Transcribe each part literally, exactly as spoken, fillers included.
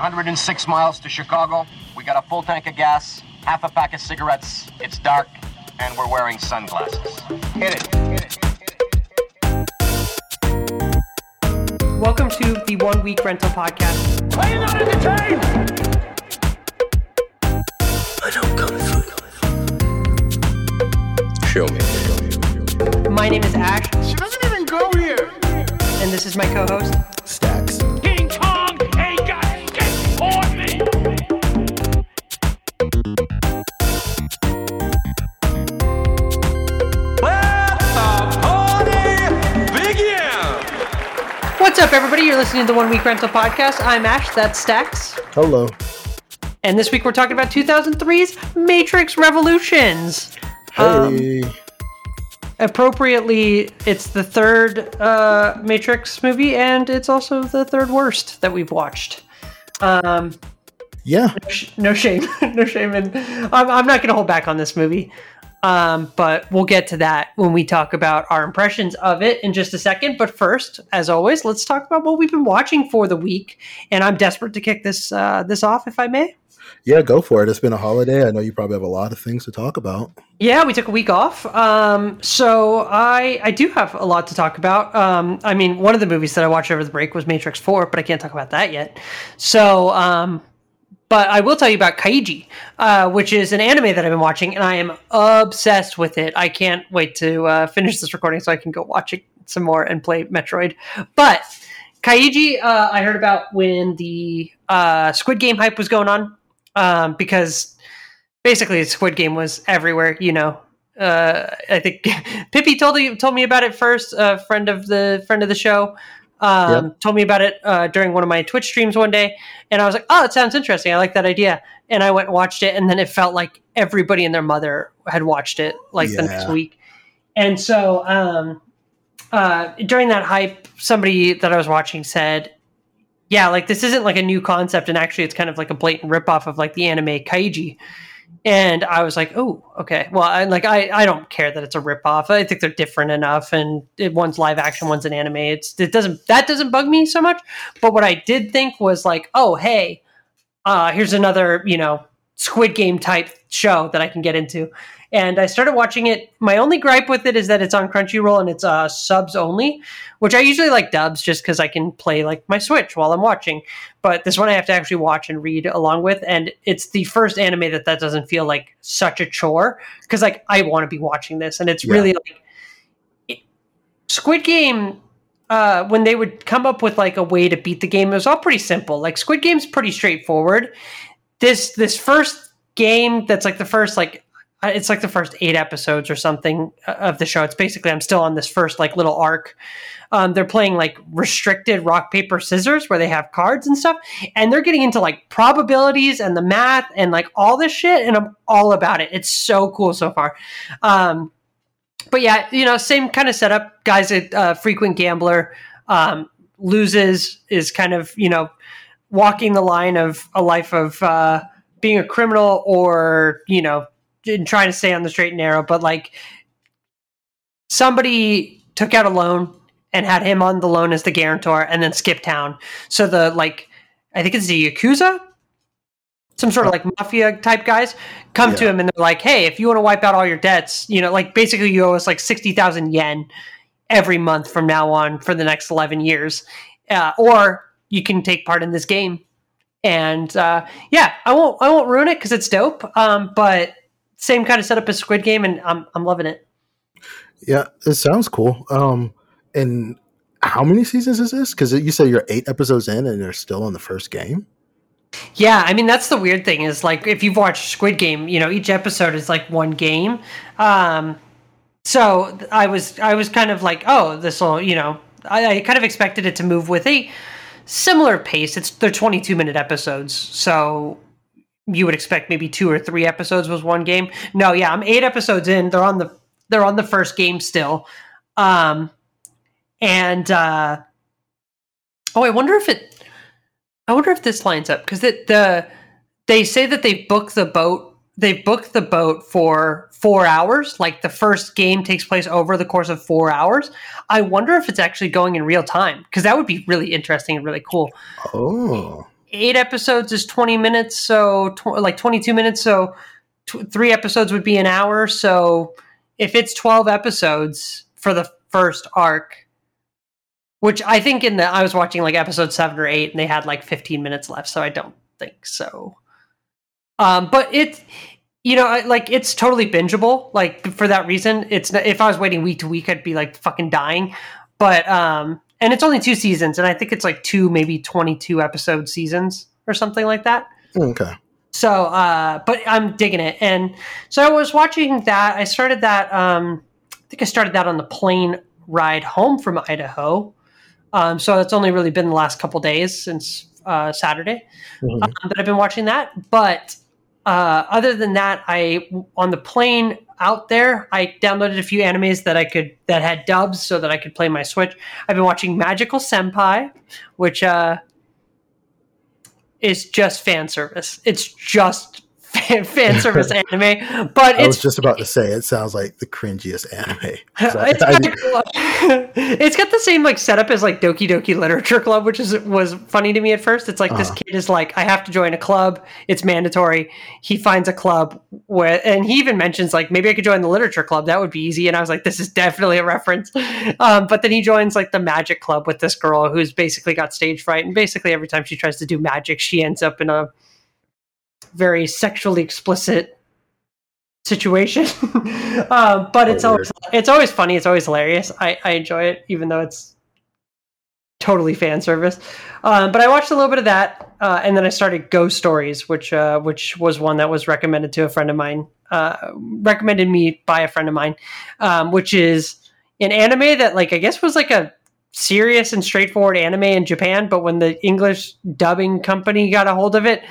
one hundred six miles to Chicago. We got a full tank of gas, half a pack of cigarettes. It's dark, and we're wearing sunglasses. Hit it. Hit it. Welcome to the One Week Rental Podcast. Are you not entertained? I don't come through. Show me. My name is Ash. She doesn't even go here. And this is my co-host, Stacks. King Kong ain't got shit on me. Let the party begin. What's up, everybody? You're listening to the One Week Rental Podcast. I'm Ash. That's Stacks. Hello. And this week we're talking about two thousand three's Matrix Revolutions. Hey. Um, Appropriately, it's the third uh, Matrix movie, and it's also the third worst that we've watched. Um, yeah. No, sh- no shame. no shame. In, I'm, I'm not going to hold back on this movie, um, but we'll get to that when we talk about our impressions of it in just a second. But first, as always, let's talk about what we've been watching for the week, and I'm desperate to kick this uh, this off, if I may. Yeah, go for it. It's been a holiday. I know you probably have a lot of things to talk about. Yeah, we took a week off. Um, so I I do have a lot to talk about. Um, I mean, one of the movies that I watched over the break was Matrix four, but I can't talk about that yet. So, um, but I will tell you about Kaiji, uh, which is an anime that I've been watching, and I am obsessed with it. I can't wait to uh, finish this recording so I can go watch it some more and play Metroid. But Kaiji, uh, I heard about when the uh, Squid Game hype was going on. Um, because basically Squid Game was everywhere, you know. Uh, I think Pippi told you, told me about it first, a friend of the friend of the show, um, yep. told me about it uh, during one of my Twitch streams one day, and I was like, "Oh, it sounds interesting. I like that idea." And I went and watched it, and then it felt like everybody and their mother had watched it, like yeah. the next week. And so um, uh, during that hype, somebody that I was watching said, yeah, like this isn't like a new concept, and actually it's kind of like a blatant ripoff of like the anime Kaiji. And I was like, oh, okay. Well, I like I, I don't care that it's a ripoff. I think they're different enough, and it, one's live action, one's an anime. It's it doesn't that doesn't bug me so much. But what I did think was like, oh hey, uh, here's another, you know, Squid Game type show that I can get into. And I started watching it. My only gripe with it is that it's on Crunchyroll and it's uh, subs only, which I usually like dubs just because I can play like my Switch while I'm watching. But this one I have to actually watch and read along with. And it's the first anime that that doesn't feel like such a chore because like I want to be watching this. And it's yeah. really like it, Squid Game, uh, when they would come up with like a way to beat the game, it was all pretty simple. Like Squid Game's pretty straightforward. This this first game that's like the first like... It's like the first eight episodes or something of the show. It's basically, I'm still on this first like little arc. Um, they're playing like restricted rock, paper, scissors where they have cards and stuff. And they're getting into like probabilities and the math and like all this shit. And I'm all about it. It's so cool so far. Um, but yeah, you know, same kind of setup. Guy's a uh, frequent gambler, um, loses, is kind of, you know, walking the line of a life of uh, being a criminal or, you know, and trying to stay on the straight and narrow, but like somebody took out a loan and had him on the loan as the guarantor and then skipped town. So the, like, I think it's the Yakuza, some sort of like mafia type guys come yeah. to him and they're like, hey, if you want to wipe out all your debts, you know, like basically you owe us like sixty thousand yen every month from now on for the next eleven years. Uh, or you can take part in this game. And uh, yeah, I won't, I won't ruin it cause it's dope. Um, but same kind of setup as Squid Game, and I'm I'm loving it. Yeah, it sounds cool. Um, and how many seasons is this? Because you said you're eight episodes in, and they're still on the first game. Yeah, I mean that's the weird thing is like if you've watched Squid Game, you know each episode is like one game. Um, so I was I was kind of like, oh, this will you know I, I kind of expected it to move with a similar pace. It's they're twenty-two minute episodes, so. You would expect maybe two or three episodes was one game. No, yeah, I'm eight episodes in. They're on the they're on the first game still, um, and uh, oh, I wonder if it. I wonder if this lines up because the, the they say that they booked the boat. They booked the boat for four hours. Like the first game takes place over the course of four hours. I wonder if it's actually going in real time because that would be really interesting and really cool. Oh. eight episodes is twenty minutes, so tw- like twenty-two minutes, so tw- three episodes would be an hour. So if it's twelve episodes for the first arc, which I think in the, I was watching like episode seven or eight and they had like fifteen minutes left. So I don't think so. Um, but it, you know, I, like it's totally bingeable. Like for that reason, it's, if I was waiting week to week, I'd be like fucking dying. But, um, and it's only two seasons, and I think it's like two, maybe twenty-two episode seasons or something like that. Okay. So, uh, but I'm digging it. And so I was watching that. I started that, um, I think I started that on the plane ride home from Idaho. Um, so it's only really been the last couple days since uh, Saturday mm-hmm. um, that I've been watching that. But uh, other than that, I on the plane out there, I downloaded a few animes that I could that had dubs so that I could play my Switch. I've been watching Magical Senpai, which uh, is just fan service. It's just fan, fan service anime. But I it's, was just about to say it sounds like the cringiest anime. So it's, I, I, it's got the same like setup as like Doki Doki Literature Club, which is was funny to me at first. It's like uh-huh. this kid is like, I have to join a club. It's mandatory. He finds a club where, and he even mentions like, maybe I could join the literature club. That would be easy. And I was like, this is definitely a reference. Um, but then he joins like the magic club with this girl who's basically got stage fright, and basically every time she tries to do magic, she ends up in a very sexually explicit situation. uh, but oh, it's always, it's always funny. It's always hilarious. I, I enjoy it, even though it's totally fan service. Um, but I watched a little bit of that. Uh, and then I started Ghost Stories, which, uh, which was one that was recommended to a friend of mine, uh, recommended me by a friend of mine, um, which is an anime that like, I guess was like a serious and straightforward anime in Japan. But when the English dubbing company got a hold of it,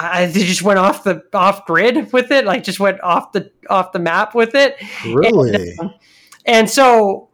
I they just went off the off grid with it, like just went off the off the map with it. Really? And, uh, and so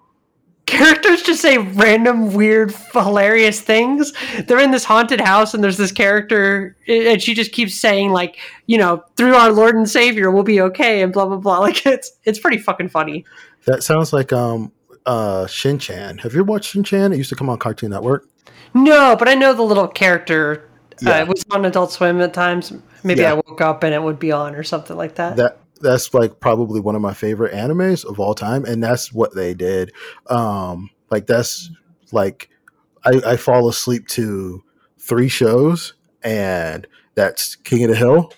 characters just say random, weird, hilarious things. They're in this haunted house, and there's this character, and she just keeps saying like, you know, through our Lord and Savior, we'll be okay, and blah blah blah. Like it's it's pretty fucking funny. That sounds like um uh Shin-Chan. Have you watched Shin-Chan? It used to come on Cartoon Network. No, but I know the little character. Yeah. Uh, it was on Adult Swim at times. Maybe yeah. I woke up and it would be on or something like that. That that's like probably one of my favorite animes of all time, and that's what they did. Um, like that's like I, I fall asleep to three shows, and that's King of the Hill,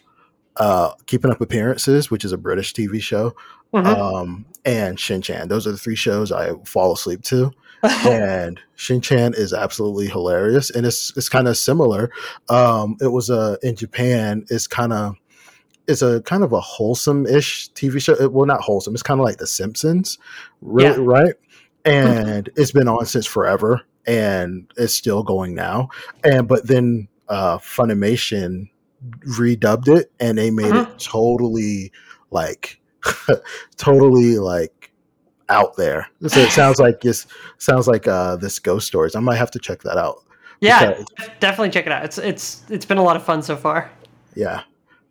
uh, Keeping Up Appearances, which is a British T V show, mm-hmm. um, and Shin-Chan. Those are the three shows I fall asleep to. And Shin-Chan is absolutely hilarious, and it's it's kind of similar. Um, it was a in Japan. It's kind of it's a kind of a wholesome-ish T V show. It, well, not wholesome. It's kind of like The Simpsons, really, yeah. right? And it's been on since forever, and it's still going now. And but then uh, Funimation redubbed it, and they made uh-huh. it totally like totally like. out there, so it sounds like this sounds like uh this Ghost Stories. I might have to check that out. Yeah, because, definitely check it out. It's it's it's been a lot of fun so far. Yeah,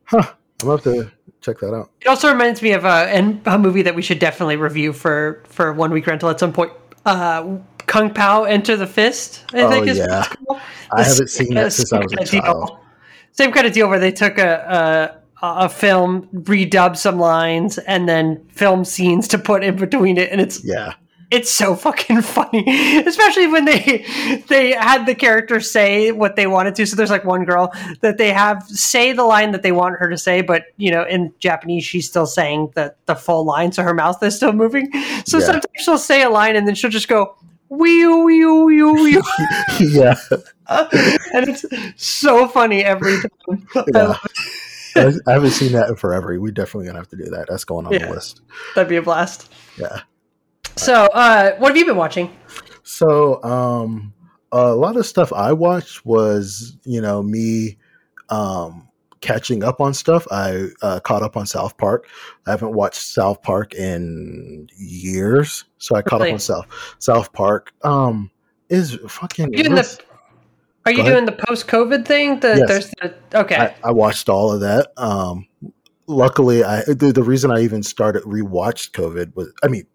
huh? I'm gonna have to check that out. It also reminds me of a a movie that we should definitely review for for one week rental at some point. Uh, Kung Pao Enter the Fist. I think oh, is yeah. cool. I haven't seen that since I was a child. Deal. Same kind of deal where they took a. a a film, redub some lines, and then film scenes to put in between it, and it's yeah it's so fucking funny, especially when they they had the characters say what they wanted to. So there's like one girl that they have say the line that they want her to say, but you know, in Japanese she's still saying the, the full line, so her mouth is still moving, so yeah. sometimes she'll say a line and then she'll just go wee wee wee wee. Yeah. And it's so funny every time. Yeah. I love it. I haven't seen that in forever. We definitely gonna have to do that. That's going on yeah, the list. That'd be a blast. Yeah. So, uh, what have you been watching? So, um, a lot of stuff I watched was, you know, me um, catching up on stuff. I uh, caught up on South Park. I haven't watched South Park in years, so I caught really? up on South South Park. Um, is fucking. Are you doing the post-COVID thing? The, yes. There's the, okay. I, I watched all of that. Um, luckily, I the, the reason I even started rewatched COVID was, I mean,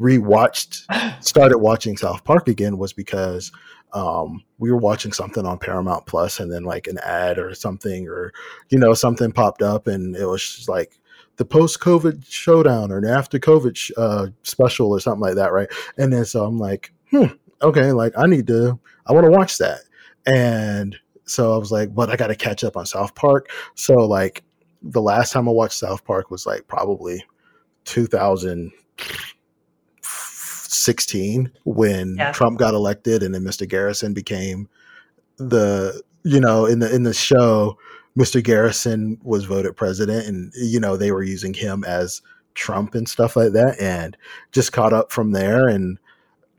rewatched, started watching South Park again was because Um, we were watching something on Paramount Plus, and then like an ad or something, or you know, something popped up, and it was just like the post-COVID showdown or an after-COVID sh- uh, special or something like that, right? And then so I'm like, hmm, okay, like I need to, I want to watch that. And so I was like, but I got to catch up on South Park. So like the last time I watched South Park was like probably two thousand sixteen when yeah. Trump got elected, and then Mister Garrison became the, you know, in the in the show, Mister Garrison was voted president, and you know they were using him as Trump and stuff like that, and just caught up from there. And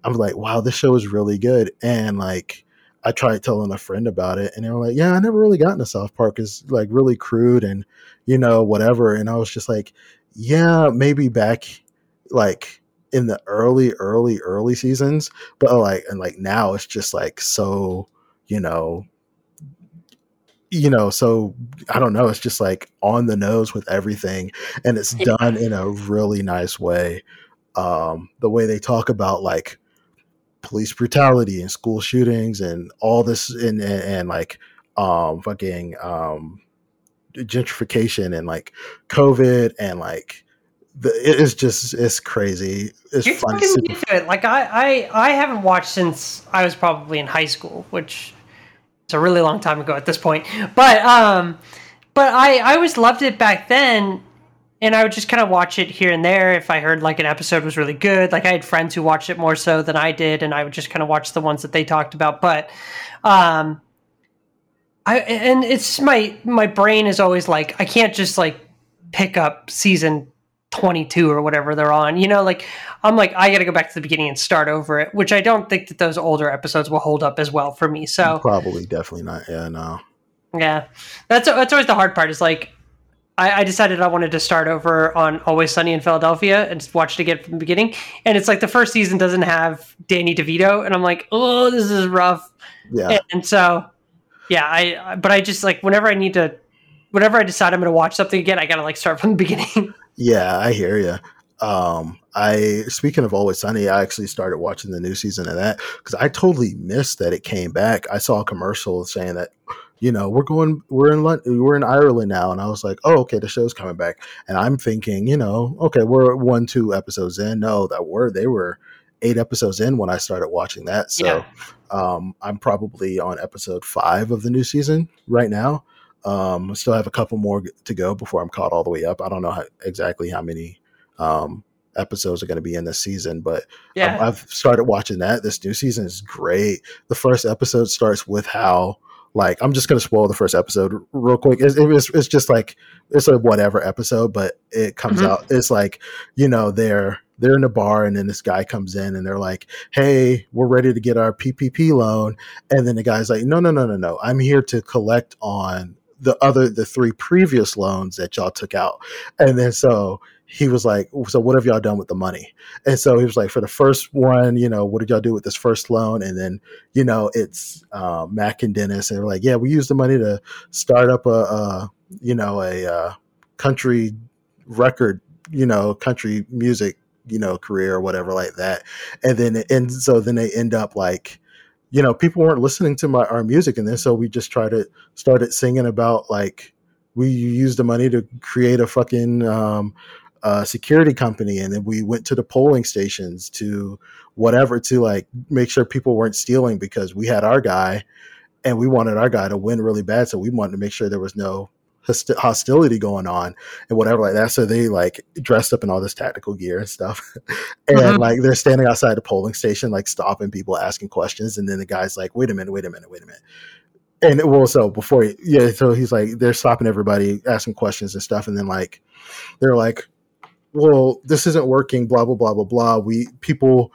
I'm like, wow, this show is really good. And like I tried telling a friend about it, and they were like, yeah, I never really got into South Park. It's like really crude and you know whatever. And I was just like, yeah, maybe back like in the early, early, early seasons, but like, and like now it's just like, so, you know, you know, so I don't know. It's just like on the nose with everything, and it's done in a really nice way. Um, the way they talk about like police brutality and school shootings and all this, and, and, and like, um, fucking, um, gentrification and like COVID and like, The, it's just it's crazy. It's You're fun. Super- into it. Like I, I, I haven't watched since I was probably in high school, which is a really long time ago at this point. But um, but I, I always loved it back then, and I would just kind of watch it here and there if I heard like an episode was really good. Like I had friends who watched it more so than I did, and I would just kind of watch the ones that they talked about. But um, I and it's my my brain is always like, I can't just like pick up season twenty-two or whatever they're on, you know, like I'm like, I got to go back to the beginning and start over it, which I don't think that those older episodes will hold up as well for me. So probably definitely not. Yeah, no. Yeah. That's, that's always the hard part is like, I, I decided I wanted to start over on Always Sunny in Philadelphia and just watched it again from the beginning. And it's like the first season doesn't have Danny DeVito. And I'm like, oh, this is rough. Yeah. And, and so, yeah, I, but I just like, whenever I need to, whenever I decide I'm going to watch something again, I got to like start from the beginning. Yeah, I hear you. Um, I speaking of Always Sunny, I actually started watching the new season of that because I totally missed that it came back. I saw a commercial saying that, you know, we're going, we're in London, we're in Ireland now, and I was like, oh, okay, the show's coming back, and I'm thinking, you know, okay, we're one, two episodes in. No, that were they were eight episodes in when I started watching that. So, yeah. um, I'm probably on episode five of the new season right now. Um, still have a couple more to go before I'm caught all the way up. I don't know how, exactly how many um, episodes are going to be in this season, but yeah. I've, I've started watching that. This new season is great. The first episode starts with how, like, I'm just going to spoil the first episode real quick. It's, it's, it's just like, it's a whatever episode, but it comes mm-hmm. out. It's like, you know, they're, they're in a bar, and then this guy comes in and they're like, hey, we're ready to get our P P P loan. And then the guy's like, no, no, no, no, no. I'm here to collect on the other, the three previous loans that y'all took out. And then so he was like, so what have y'all done with the money? And so he was like, for the first one, you know, what did y'all do with this first loan? And then, you know, it's uh, Mac and Dennis, and they're like, yeah, we used the money to start up a, a you know, a, a country record, you know, country music, you know, career or whatever like that. And then, and so then they end up like, you know, people weren't listening to my, our music. And then, so we just tried to started singing about like, we used the money to create a fucking um, uh, security company. And then we went to the polling stations to whatever, to like make sure people weren't stealing, because we had our guy and we wanted our guy to win really bad. So we wanted to make sure there was no host- hostility going on and whatever like that. So they like dressed up in all this tactical gear and stuff. and mm-hmm. like they're standing outside the polling station, like stopping people, asking questions. And then the guy's like, wait a minute, wait a minute, wait a minute. And it, well, so before, he, yeah, so he's like, they're stopping everybody, asking questions and stuff. And then like, they're like, well, this isn't working, blah, blah, blah, blah, blah. We people,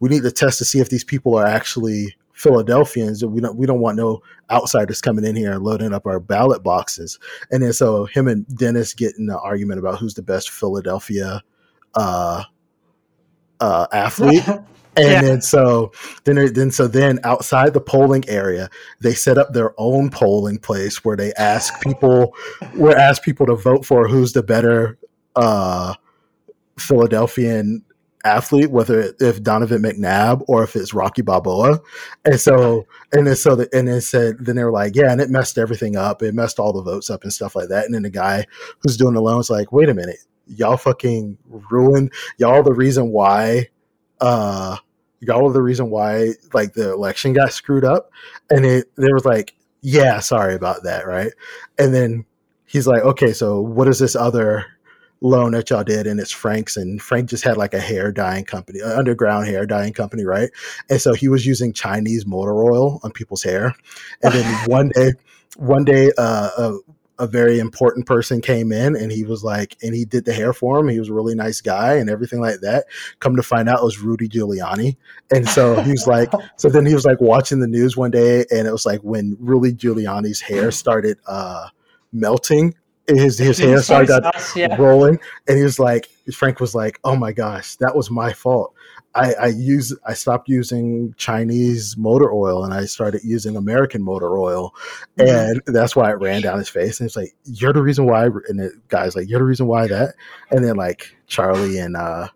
we need to test to see if these people are actually Philadelphians. We don't we don't want no outsiders coming in here and loading up our ballot boxes. And then so him and Dennis get in an argument about who's the best Philadelphia uh, uh, athlete. And yeah. then so then then so then outside the polling area, they set up their own polling place where they ask people where ask people to vote for who's the better uh, Philadelphian athlete, whether it, if Donovan McNabb or if it's Rocky Balboa. And so, and then, so the, and then said, then they were like, yeah, and it messed everything up. It messed all the votes up and stuff like that. And then the guy who's doing the loan was like, wait a minute, y'all fucking ruined y'all. The reason why, uh, y'all are the reason why like the election got screwed up. And it, there was like, yeah, sorry about that. Right. And then he's like, okay, so what is this other loan that y'all did? And it's Frank's, and Frank just had like a hair dyeing company, an underground hair dyeing company, right? And so he was using Chinese motor oil on people's hair. And then one day, one day, uh, a, a very important person came in, and he was like, and he did the hair for him. He was a really nice guy and everything like that. Come to find out, it was Rudy Giuliani. And so he was like, so then he was like watching the news one day, and it was like when Rudy Giuliani's hair started uh, melting. His his hair started sauce, yeah. rolling, and he was like, Frank was like, "Oh my gosh, that was my fault. I I use I stopped using Chinese motor oil and I started using American motor oil, and that's why it ran down his face." And it's like, "You're the reason why." And the guy's like, "You're the reason why that." And then like Charlie and uh,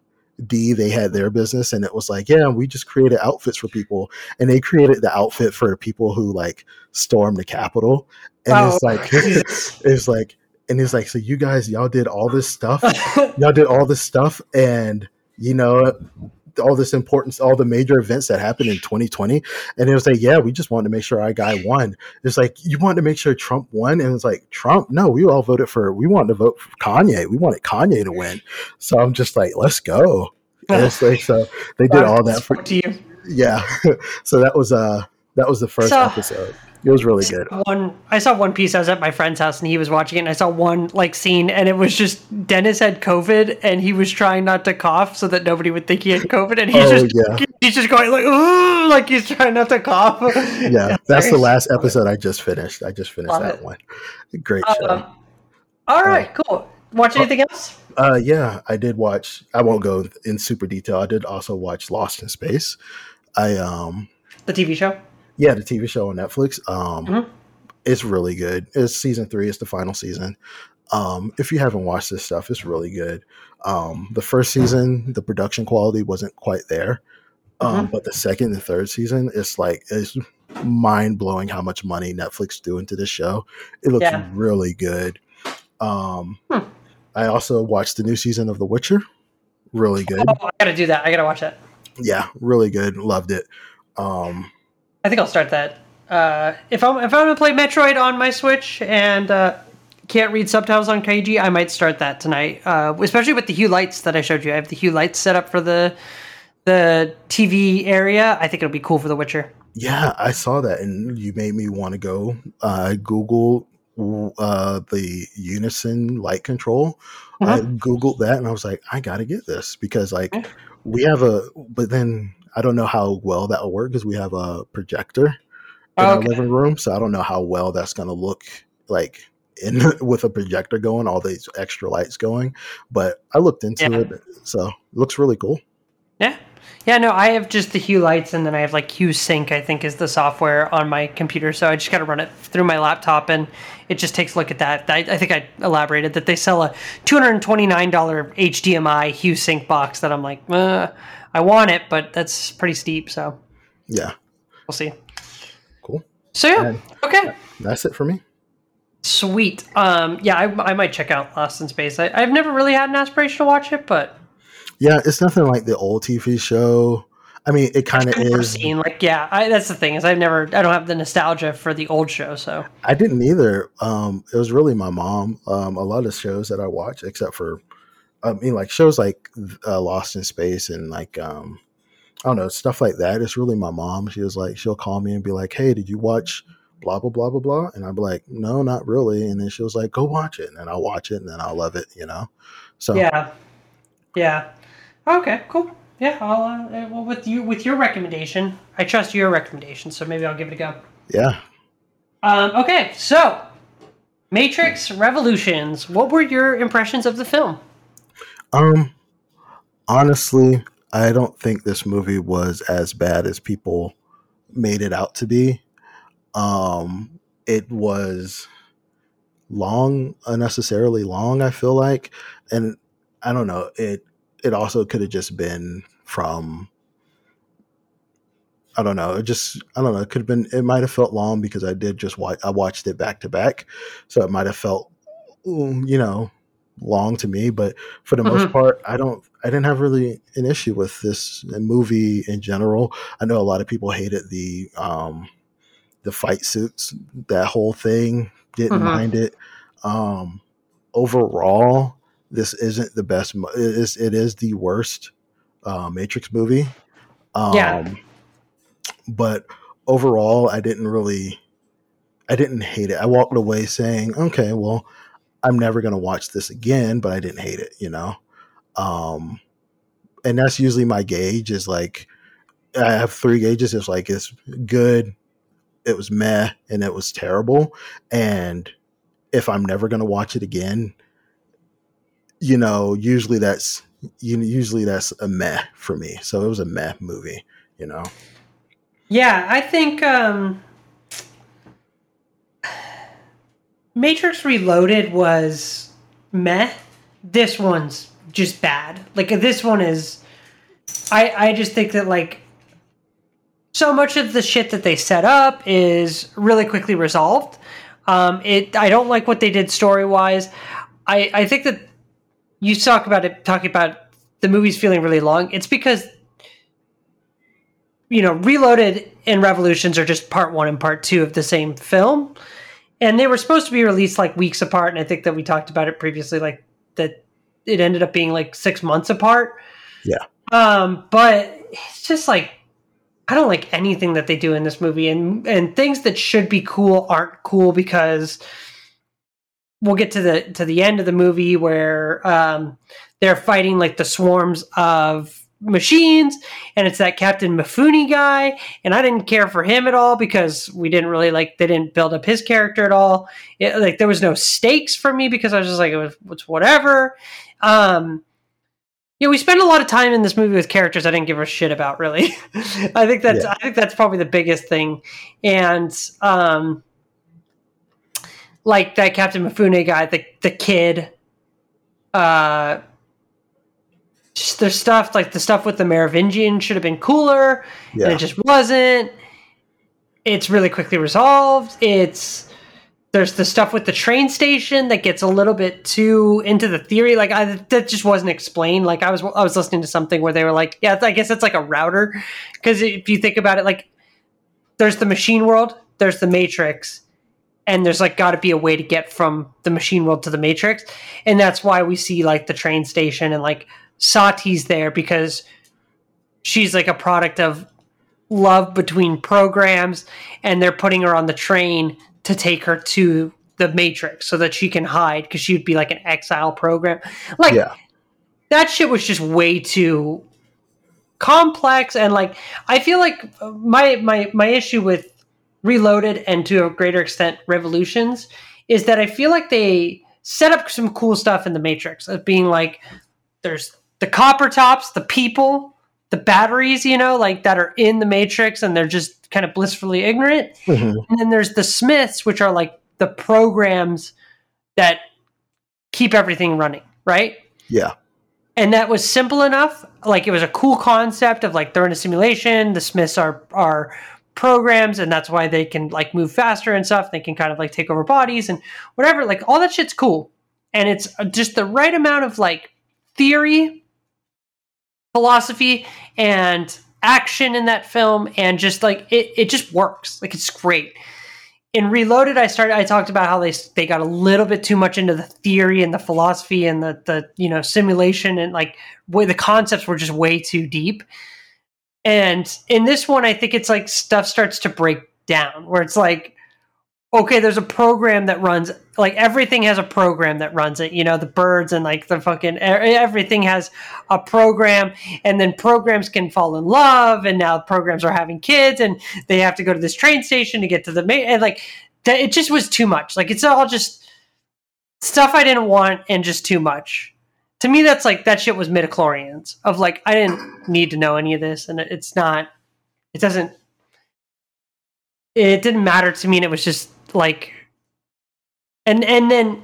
D, they had their business, and it was like, "Yeah, we just created outfits for people," and they created the outfit for people who like stormed the Capitol, and oh, it's like it's like. And he's like, so you guys, y'all did all this stuff. y'all did all this stuff. And, you know, all this importance, all the major events that happened in twenty twenty. And it was like, yeah, we just wanted to make sure our guy won. It's like, you wanted to make sure Trump won. And it's like, Trump, no, we all voted for, we wanted to vote for Kanye. We wanted Kanye to win. So I'm just like, let's go. And it's like, so they did all that for you. Yeah. So that was, uh, that was the first so- episode. It was really good. One, I saw one piece. I was at my friend's house and he was watching it, and I saw one like scene, and it was just Dennis had COVID and he was trying not to cough so that nobody would think he had COVID, and he's oh, just yeah. he's just going like ooh, like he's trying not to cough. Yeah, that's the last episode I just finished. I just finished Love that it. one. Great show. Uh, all right, uh, cool. Watch anything uh, else? Uh, yeah, I did watch. I won't go in super detail. I did also watch Lost in Space. I um the T V show. Yeah, the T V show on Netflix. Um, mm-hmm. It's really good. It's season three. It's the final season. Um, if you haven't watched this stuff, it's really good. Um, the first season, the production quality wasn't quite there. Um, mm-hmm. But the second and third season, it's like it's mind-blowing how much money Netflix threw into this show. It looks yeah. really good. Um, hmm. I also watched the new season of The Witcher. Really good. Oh, I got to do that. I got to watch that. Yeah, really good. Loved it. Um I think I'll start that. Uh, if I'm if I'm gonna play Metroid on my Switch and uh, can't read subtitles on Kaiji, I might start that tonight. Uh, especially with the Hue lights that I showed you. I have the Hue lights set up for the the T V area. I think it'll be cool for The Witcher. Yeah, I saw that, and you made me want to go uh, Google uh, the Unison light control. Mm-hmm. I Googled that, and I was like, I gotta get this because like mm-hmm. we have a. But then. I don't know how well that will work because we have a projector in okay. our living room. So I don't know how well that's going to look like in with a projector going, all these extra lights going. But I looked into yeah. it. So it looks really cool. Yeah. Yeah, no, I have just the Hue lights, and then I have like Hue Sync, I think is the software on my computer. So I just got to run it through my laptop, and it just takes a look at that. I, I think I elaborated that they sell a two hundred twenty-nine dollars H D M I Hue Sync box that I'm like, uh, I want it, but that's pretty steep. So yeah, we'll see. Cool. So yeah, and okay. That's it for me. Sweet. Um, yeah, I, I might check out Lost in Space. I, I've never really had an aspiration to watch it, but... Yeah, it's nothing like the old T V show. I mean, it kind of is. Seen. Like, yeah, I, that's the thing is I've never, I don't have the nostalgia for the old show. So I didn't either. Um, it was really my mom. Um, a lot of shows that I watch, except for, I mean, like shows like uh, Lost in Space and like, um, I don't know, stuff like that. It's really my mom. She was like, she'll call me and be like, "Hey, did you watch blah, blah, blah, blah, blah?" And I'd be like, "No, not really." And then she was like, "Go watch it." And then I'll watch it, and then I'll love it, you know? So yeah. Yeah. Okay, cool. Yeah, I'll, uh, well, with you with your recommendation, I trust your recommendation, so maybe I'll give it a go. Yeah. Um, okay, so Matrix Revolutions. What were your impressions of the film? Um, honestly, I don't think this movie was as bad as people made it out to be. Um, it was long, unnecessarily long, I feel like, and I don't know, it. it also could have just been from, I don't know. It just, I don't know. It could have been, it might've felt long because I did just watch, I watched it back to back. So it might've felt, you know, long to me, but for the mm-hmm. most part, I don't, I didn't have really an issue with this movie in general. I know a lot of people hated the, um, the fight suits, that whole thing, didn't mm-hmm. mind it. Um, overall, this isn't the best. It is, it is the worst uh, Matrix movie. Um, yeah. But overall, I didn't really, I didn't hate it. I walked away saying, okay, well, I'm never going to watch this again, but I didn't hate it, you know? Um, and that's usually my gauge is like, I have three gauges. It's like, it's good. It was meh. And it was terrible. And if I'm never going to watch it again, you know, usually that's, you usually that's a meh for me. So it was a meh movie, you know? Yeah, I think um, Matrix Reloaded was meh. This one's just bad. Like, this one is... I, I just think that, like, so much of the shit that they set up is really quickly resolved. Um, it. I don't like what they did story-wise. I, I think that you talk about it, talking about the movies feeling really long. It's because... you know, Reloaded and Revolutions are just part one and part two of the same film. And they were supposed to be released like weeks apart. And I think that we talked about it previously, like that it ended up being like six months apart. Yeah. Um, but it's just like, I don't like anything that they do in this movie, and, and things that should be cool aren't cool because we'll get to the, to the end of the movie where um, they're fighting like the swarms of machines, and it's that Captain Mifune guy, and I didn't care for him at all because we didn't really like, they didn't build up his character at all. It, like, there was no stakes for me because I was just like, it was, it's whatever. Um, yeah, we spent a lot of time in this movie with characters I didn't give a shit about, really. I think that's, yeah. I think that's probably the biggest thing. And um, like that Captain Mifune guy, the the kid, uh. Just their stuff, like the stuff with the Merovingian should have been cooler, yeah. and it just wasn't. It's really quickly resolved. It's there's the stuff with the train station that gets a little bit too into the theory. Like I, that just wasn't explained. Like I was, I was listening to something where they were like, "Yeah, I guess it's like a router," because if you think about it, like there's the machine world, there's the Matrix, and there's like got to be a way to get from the machine world to the Matrix, and that's why we see like the train station and like. Sati's there because she's like a product of love between programs, and they're putting her on the train to take her to the Matrix so that she can hide because she'd be like an exile program. Like yeah. that shit was just way too complex. And like, I feel like my, my, my issue with Reloaded and to a greater extent Revolutions is that I feel like they set up some cool stuff in the Matrix of being like, there's the copper tops, the people, the batteries, you know, like that are in the Matrix and they're just kind of blissfully ignorant. Mm-hmm. And then there's the Smiths, which are like the programs that keep everything running. Right. Yeah. And that was simple enough. Like it was a cool concept of like, they're in a simulation. The Smiths are, are programs. And that's why they can like move faster and stuff. They can kind of like take over bodies and whatever, like all that shit's cool. And it's just the right amount of like, theory, philosophy, and action in that film, and just like it, it just works. Like it's great. In Reloaded, I started. I talked about how they they got a little bit too much into the theory and the philosophy and the the you know simulation and like way the concepts were just way too deep. And in this one, I think it's like stuff starts to break down where it's like, okay, there's a program that runs, like everything has a program that runs it, you know, the birds and like the fucking, everything has a program, and then programs can fall in love, and now programs are having kids, and they have to go to this train station to get to the main, and like, it just was too much. Like it's all just stuff I didn't want and just too much. To me, that's like, that shit was midichlorians of like, I didn't need to know any of this, and it's not, it doesn't, it didn't matter to me, and it was just, like, and and then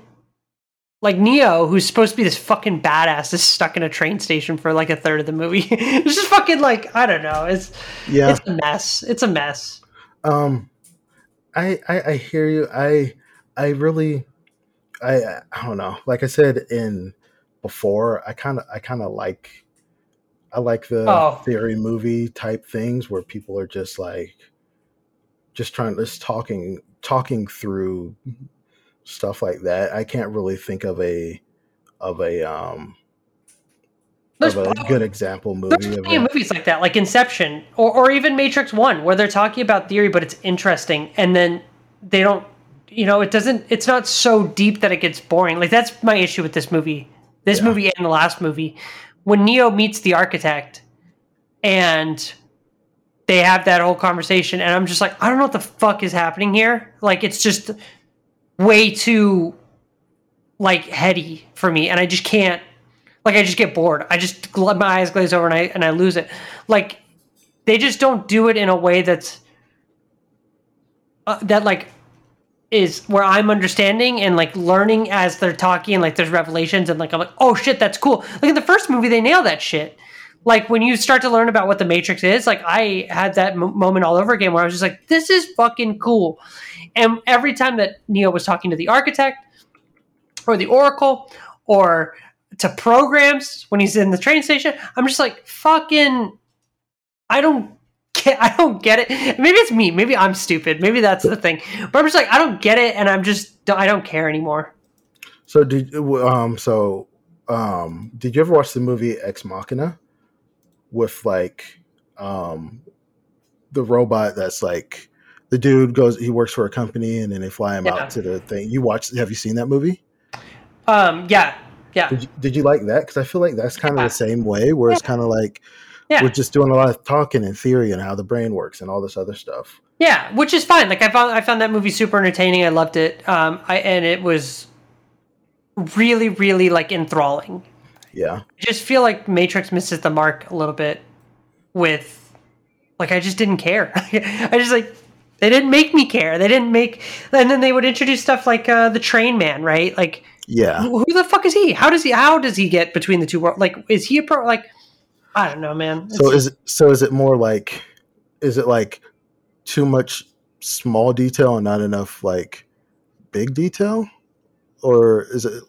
Like Neo, who's supposed to be this fucking badass, is stuck in a train station for like a third of the movie. It's just fucking like, I don't know. It's yeah. It's a mess. It's a mess. Um, I, I I hear you. I I really I I don't know. Like I said in before, I kind of I kind of like I like the oh. theory movie type things where people are just like just trying just talking talking through. Stuff like that. I can't really think of a of a um of a good example movie. There's plenty of movies like that, like Inception or or even Matrix One, where they're talking about theory, but it's interesting, and then they don't. You know, it doesn't. It's not so deep that it gets boring. Like that's my issue with this movie, this yeah. movie and the last movie, when Neo meets the architect, and they have that whole conversation, and I'm just like, I don't know what the fuck is happening here. Like it's just. Way too like heady for me, and I just can't like I just get bored. I just my eyes glaze over and I and I lose it. Like they just don't do it in a way that's uh, that like is where I'm understanding and like learning as they're talking, and like there's revelations, and like I'm like, oh shit, that's cool. Like in the first movie they nail that shit. Like when you start to learn about what the Matrix is, like I had that m- moment all over again where I was just like, this is fucking cool. And every time that Neo was talking to the architect or the Oracle or to programs when he's in the train station, I'm just like, fucking, I don't get, I don't get it. Maybe it's me. Maybe I'm stupid. Maybe that's the thing. But I'm just like, I don't get it. And I'm just, I don't care anymore. So did, um, so, um, did you ever watch the movie Ex Machina with like, um, the robot that's like, the dude goes, he works for a company, and then they fly him yeah. out to the thing. You watch, have you seen that movie? Um, yeah, yeah. Did you, did you like that? Because I feel like that's kind yeah. of the same way, where yeah. it's kind of like yeah. we're just doing a lot of talking and theory and how the brain works and all this other stuff. Yeah, which is fine. Like I found, I found that movie super entertaining. I loved it. Um, I and it was really, really like enthralling. Yeah. I just feel like Matrix misses the mark a little bit with, like, I just didn't care. I just like. They didn't make me care. They didn't make... And then they would introduce stuff like uh, the train man, right? Like, yeah. Who the fuck is he? How does he How does he get between the two worlds? Like, is he a pro... Like, I don't know, man. It's, so is it, so is it more like... Is it like too much small detail and not enough like big detail? Or is it...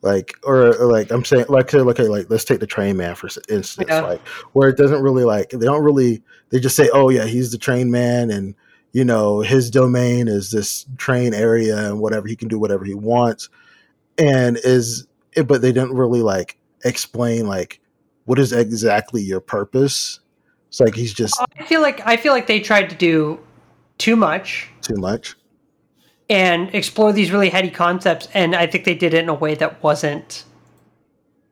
Like, or, or like, I'm saying, like, okay, like, let's take the train man for instance, yeah. like, where it doesn't really, like, they don't really, they just say, oh, yeah, he's the train man, and, you know, his domain is this train area and whatever, he can do whatever he wants. And is, it, but they didn't really, like, explain, like, what is exactly your purpose? It's like, he's just. I feel like, I feel like they tried to do too much. Too much. And explore these really heady concepts, and I think they did it in a way that wasn't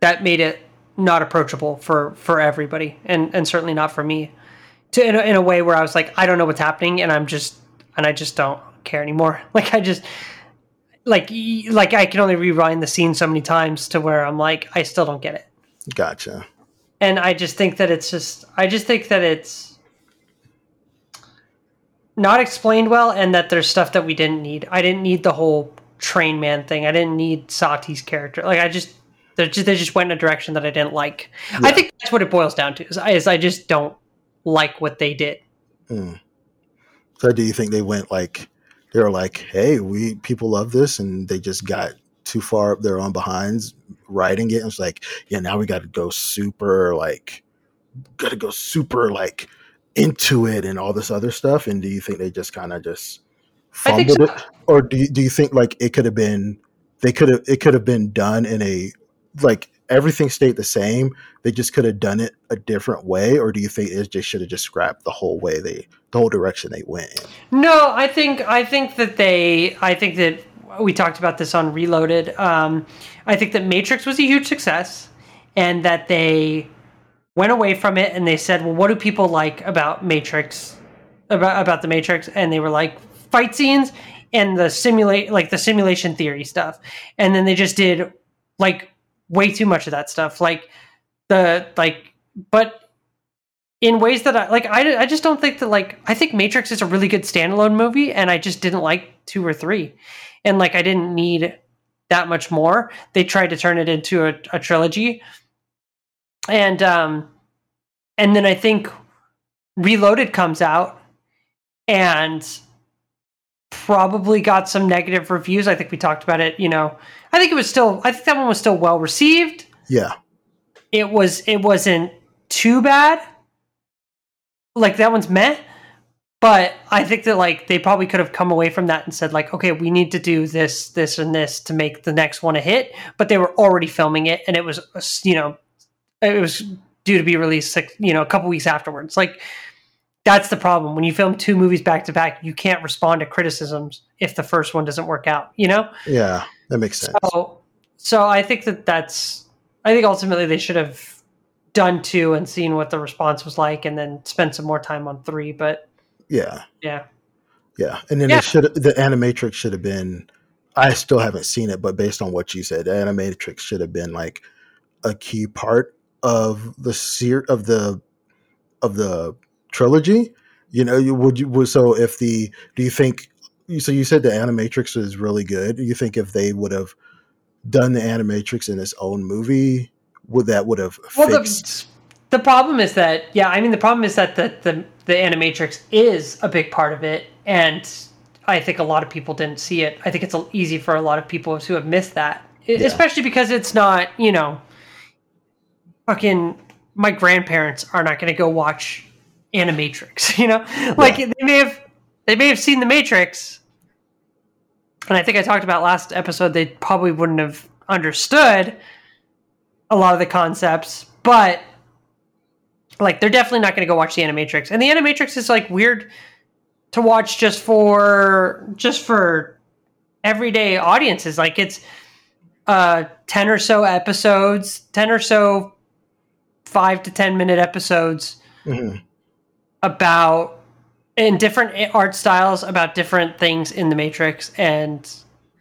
that made it not approachable for for everybody, and and certainly not for me. To in a, in a way where I was like, I don't know what's happening, and I'm just and I just don't care anymore. Like I just like like I can only rewind the scene so many times to where I'm like, I still don't get it. Gotcha. And I just think that it's just I just think that it's. Not explained well, and that there's stuff that we didn't need. I didn't need the whole train man thing. I didn't need Sati's character. Like I just, they just, they just went in a direction that I didn't like. Yeah. I think that's what it boils down to. Is, is I just don't like what they did. Mm. So do you think they went like they were like, hey, we people love this, and they just got too far up their own behinds writing it. And it's like, yeah, now we got to go super like, got to go super like. into it and all this other stuff, and do you think they just kind of just fumbled it, or do you, do you think like it could have been they could have it could have been done in a like everything stayed the same, they just could have done it a different way, or do you think it just should have just scrapped the whole way they the whole direction they went in? No, I think I think that they I think that we talked about this on Reloaded. Um, I think that Matrix was a huge success, and that they. Went away from it, and they said, well, what do people like about Matrix, about about the Matrix? And they were like, fight scenes and the simulate, like the simulation theory stuff. And then they just did like way too much of that stuff. Like the, like, but in ways that I, like, I, I just don't think that like, I think Matrix is a really good standalone movie, and I just didn't like two or three. And like, I didn't need that much more. They tried to turn it into a, a trilogy. And um, and then I think Reloaded comes out and probably got some negative reviews. I think we talked about it, you know. I think it was still, I think that one was still well received. Yeah. It was, it wasn't too bad. Like, that one's meh. But I think that, like, they probably could have come away from that and said, like, okay, we need to do this, this, and this to make the next one a hit. But they were already filming it, and it was, you know, it was due to be released, six, you know, a couple weeks afterwards. Like, that's the problem. When you film two movies back to back, you can't respond to criticisms if the first one doesn't work out, you know? Yeah, that makes sense. So, so I think that that's, I think ultimately they should have done two and seen what the response was like, and then spent some more time on three, but... Yeah. Yeah. Yeah. And then yeah. it should the Animatrix should have been, I still haven't seen it, but based on what you said, the Animatrix should have been like a key part of the ser- of the of the trilogy. You know, you would you would so if the do you think so you said the Animatrix is really good. Do you think if they would have done the Animatrix in its own movie, would that would have well, fixed the, the problem is that yeah, I mean the problem is that the, the The Animatrix is a big part of it, and I think a lot of people didn't see it. I think it's easy for a lot of people who have missed that, yeah. especially because it's not, you know, fucking my grandparents are not going to go watch Animatrix, you know? Like, yeah. they may have they may have seen The Matrix, and I think I talked about last episode, they probably wouldn't have understood a lot of the concepts, but... Like, they're definitely not going to go watch the Animatrix. And the Animatrix is, like, weird to watch just for just for everyday audiences. Like, it's uh, ten or so episodes, ten or so five to ten minute episodes mm-hmm. about, in different art styles, about different things in the Matrix. And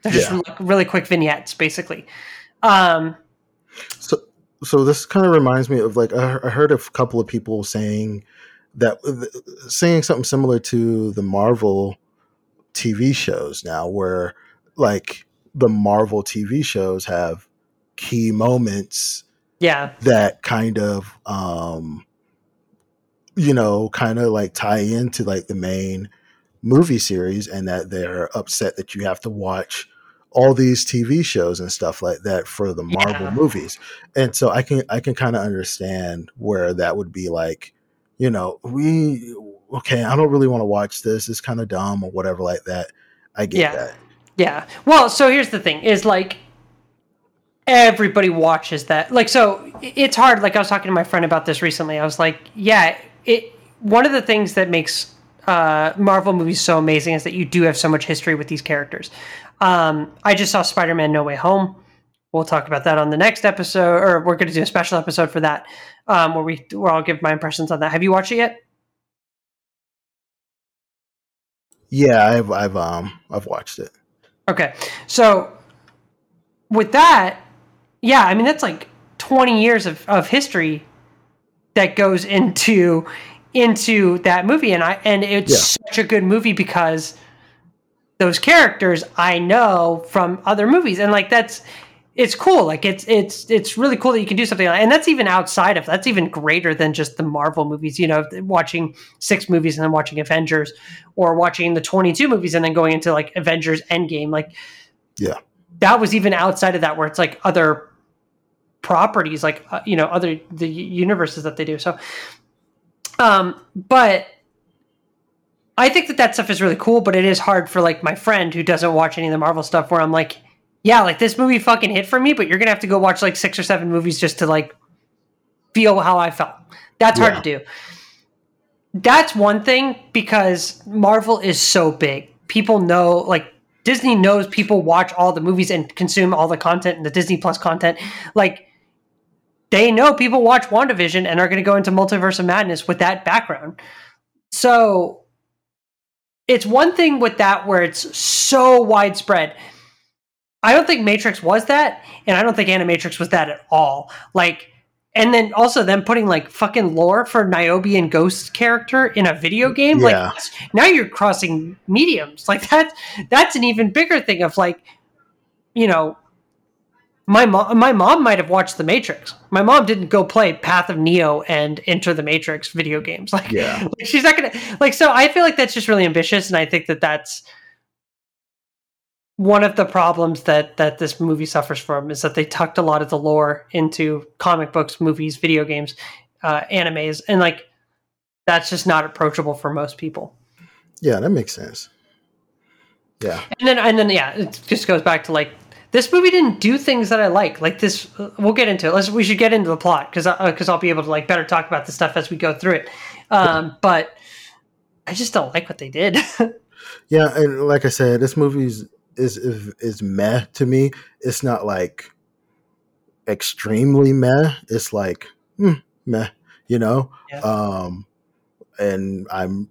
they're yeah. just really quick vignettes, basically. Um, so... So this kind of reminds me of like I heard a couple of people saying that saying something similar to the Marvel T V shows now, where like the Marvel T V shows have key moments, yeah, that kind of um, you know, kind of like tie into like the main movie series, and that they're upset that you have to watch all these T V shows and stuff like that for the Marvel yeah. movies. And so I can, I can kind of understand where that would be like, you know, we, okay, I don't really want to watch this. It's kind of dumb or whatever like that. I get yeah. that. Yeah. Well, so here's the thing is like, everybody watches that. Like, so it's hard. Like I was talking to my friend about this recently. I was like, yeah, it, one of the things that makes uh, Marvel movies so amazing is that you do have so much history with these characters. Um, I just saw Spider-Man No Way Home. We'll talk about that on the next episode, or we're going to do a special episode for that, um, where we where I'll give my impressions on that. Have you watched it yet? Yeah, I've I've um I've watched it. Okay, so with that, yeah, I mean that's like twenty years of, of history that goes into into that movie, and I and it's yeah. such a good movie because. Those characters I know from other movies, and like that's it's cool. Like it's it's it's really cool that you can do something like that. And that's even outside of that's even greater than just the Marvel movies. You know, watching six movies and then watching Avengers, or watching the twenty-two movies and then going into like Avengers Endgame. Like, yeah, that was even outside of that, where it's like other properties, like uh, you know, other the universes that they do. So, um, but. I think that that stuff is really cool, but it is hard for like my friend who doesn't watch any of the Marvel stuff, where I'm like, yeah, like this movie fucking hit for me, but you're going to have to go watch like six or seven movies just to like feel how I felt. That's yeah. hard to do. That's one thing, because Marvel is so big. People know, like Disney knows people watch all the movies and consume all the content and the Disney Plus content. Like they know people watch WandaVision and are going to go into Multiverse of Madness with that background. So... It's one thing with that where it's so widespread. I don't think Matrix was that, and I don't think Animatrix was that at all. Like, and then also them putting like fucking lore for Niobe and Ghost character in a video game. Yeah. Like now you're crossing mediums. Like that that's an even bigger thing of like, you know, My mom, my mom might have watched The Matrix. My mom didn't go play Path of Neo and Enter the Matrix video games. Like, yeah. like she's not gonna like. So I feel like that's just really ambitious, and I think that that's one of the problems that that this movie suffers from, is that they tucked a lot of the lore into comic books, movies, video games, uh, animes, and like that's just not approachable for most people. Yeah, that makes sense. Yeah, and then and then yeah, it just goes back to like. This movie didn't do things that I like. Like this, we'll get into it. Let's, we should get into the plot because because uh, I'll be able to like better talk about this stuff as we go through it. Um, but I just don't like what they did. Yeah, and like I said, this movie is, is is meh to me. It's not like extremely meh. It's like mm, meh, you know. Yeah. Um, and I'm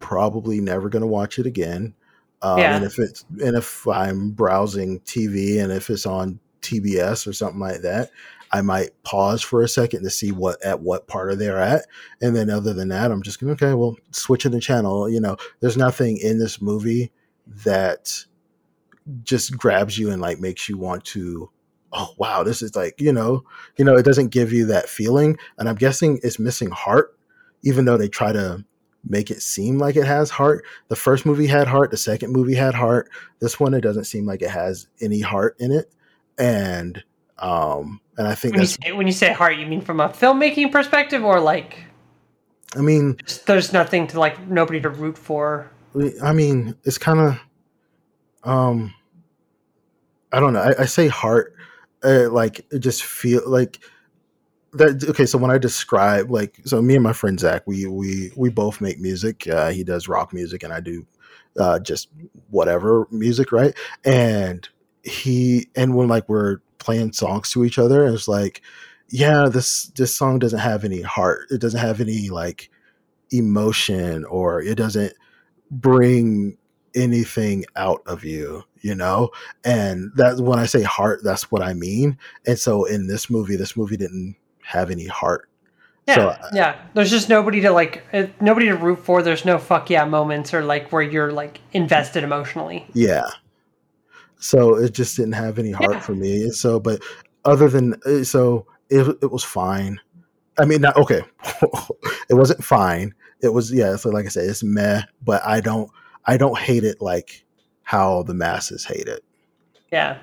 probably never gonna watch it again. Um, yeah. And if it's and if I'm browsing T V and if it's on T B S or something like that, I might pause for a second to see what at what part of they're at, and then other than that, I'm just going okay. Well, switching the channel. You know, there's nothing in this movie that just grabs you and like makes you want to. Oh wow, this is like you know, you know, it doesn't give you that feeling, and I'm guessing it's missing heart, even though they try to make it seem like it has heart. The first movie had heart. The second movie had heart. This one, it doesn't seem like it has any heart in it. And um, and I think when that's... You say, when you say heart, you mean from a filmmaking perspective or like... I mean... There's nothing to like, nobody to root for. I mean, it's kind of... Um, I don't know. I, I say heart, uh, like, it just feel like... That, okay, so when I describe, like, so me and my friend Zach, we we we both make music. Uh, he does rock music, and I do uh, just whatever music, right? And he and when like we're playing songs to each other, it's like, yeah, this this song doesn't have any heart. It doesn't have any like emotion, or it doesn't bring anything out of you, you know. And that's when I say heart, that's what I mean. And so in this movie, this movie didn't have any heart. Yeah, so, uh, yeah. There's just nobody to like, uh, nobody to root for. There's no fuck yeah moments or like where you're like invested emotionally. Yeah. So it just didn't have any heart yeah. for me. So, but other than, so it it was fine. I mean, not okay. It wasn't fine. It was yeah. So like I said, it's meh. But I don't, I don't hate it like how the masses hate it. Yeah.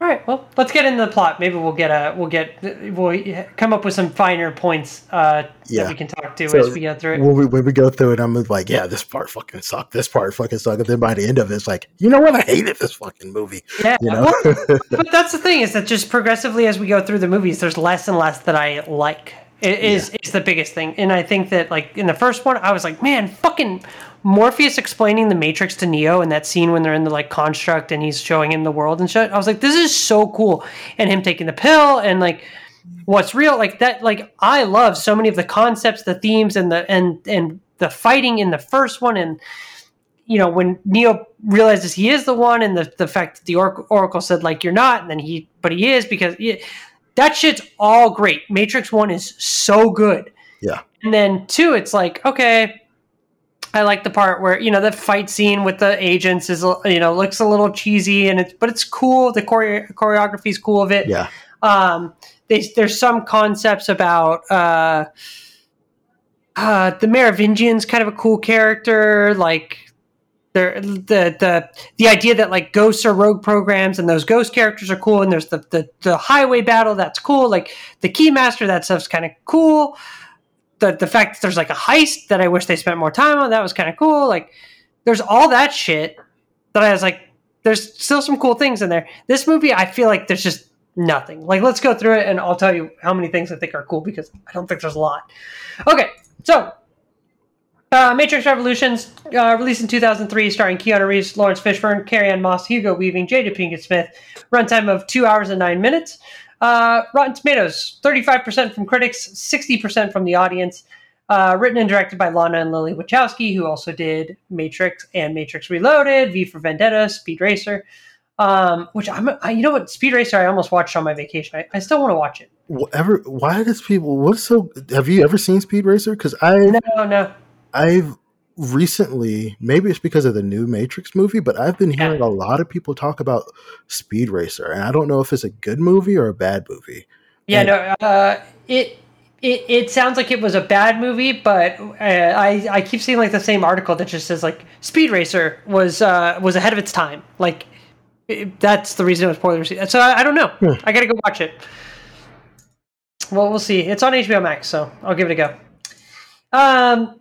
All right, well, let's get into the plot. Maybe we'll get a we'll get we'll come up with some finer points uh, yeah. that we can talk to so as we go through it. When we, when we go through it, I'm like, yeah, this part fucking sucked. This part fucking sucked. And then by the end of it, it's like, you know what? I hated this fucking movie. Yeah, you know? Well, but that's the thing, is that just progressively as we go through the movies, there's less and less that I like. It is yeah. it's the biggest thing, and I think that like in the first one, I was like, man, fucking Morpheus explaining the Matrix to Neo in that scene when they're in the like construct and he's showing him the world and shit. I was like, this is so cool, and him taking the pill and like what's real, like that. Like I love so many of the concepts, the themes, and the and and the fighting in the first one, and you know when Neo realizes he is the one, and the the fact that the or- Oracle said like you're not, and then he but he is because. He, That shit's all great. Matrix one is so good. Yeah. And then two, it's like, okay, I like the part where, you know, the fight scene with the agents is, you know, looks a little cheesy, and it's, but it's cool. The chore- choreography is cool of it. Yeah. Um, they, there's some concepts about, uh, uh, the Merovingian's kind of a cool character. Like, The, the the the idea that like ghosts are rogue programs and those ghost characters are cool, and there's the the, the highway battle that's cool, like the Keymaster, that stuff's kind of cool. The the fact that there's like a heist that I wish they spent more time on, that was kind of cool. Like there's all that shit that I was like, there's still some cool things in there. This movie, I feel like there's just nothing. Like let's go through it and I'll tell you how many things I think are cool, because I don't think there's a lot. Okay, so. Uh, Matrix Revolutions, uh, released in two thousand three, starring Keanu Reeves, Lawrence Fishburne, Carrie-Anne Moss, Hugo Weaving, Jada Pinkett Smith. Runtime of two hours and nine minutes. Uh, Rotten Tomatoes, thirty-five percent from critics, sixty percent from the audience. Uh, written and directed by Lana and Lily Wachowski, who also did Matrix and Matrix Reloaded, V for Vendetta, Speed Racer. Um, which I'm, I, you know what, Speed Racer I almost watched on my vacation. I, I still want to watch it. Whatever. Why does people? What's so? Have you ever seen Speed Racer? Because I no no. I've recently, maybe it's because of the new Matrix movie, but I've been hearing yeah. a lot of people talk about Speed Racer, and I don't know if it's a good movie or a bad movie. Yeah, like, no, uh, it, it it sounds like it was a bad movie, but uh, I I keep seeing like the same article that just says like Speed Racer was uh, was ahead of its time, like. It, that's the reason it was poorly received. So I, I don't know. Hmm. I gotta go watch it. Well, we'll see. It's on H B O Max, so I'll give it a go. Um.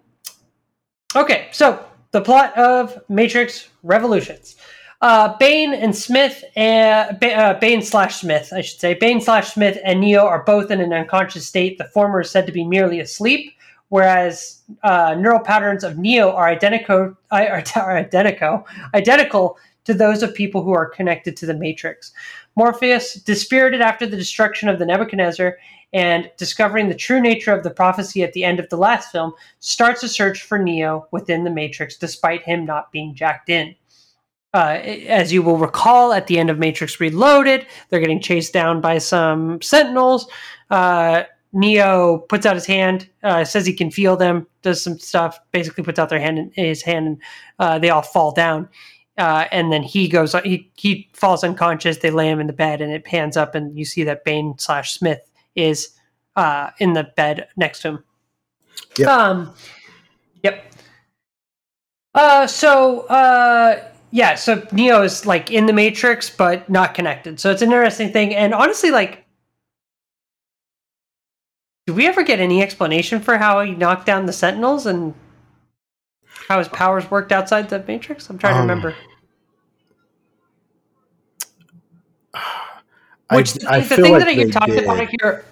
Okay, so the plot of Matrix Revolutions. Uh, Bane and Smith, and, uh, Bane slash Smith, I should say. Bane slash Smith and Neo are both in an unconscious state. The former is said to be merely asleep, whereas uh, neural patterns of Neo are identical. Are, are identical. Identical. to those of people who are connected to the Matrix. Morpheus, dispirited after the destruction of the Nebuchadnezzar and discovering the true nature of the prophecy at the end of the last film, starts a search for Neo within the Matrix, despite him not being jacked in. Uh, as you will recall, at the end of Matrix Reloaded, they're getting chased down by some sentinels. Uh, Neo puts out his hand, uh, says he can feel them, does some stuff, basically puts out their hand in his hand, and uh, they all fall down. Uh, and then he goes, he, he falls unconscious. They lay him in the bed, and it pans up, and you see that Bane slash Smith is uh, in the bed next to him. Yep. Um, yep. Uh, so, uh, yeah, so Neo is like in the Matrix, but not connected. So it's an interesting thing. And honestly, like, do we ever get any explanation for how he knocked down the Sentinels and how his powers worked outside the Matrix? I'm trying um, to remember. I, Which the, I the feel thing like that I hear talked did. about here,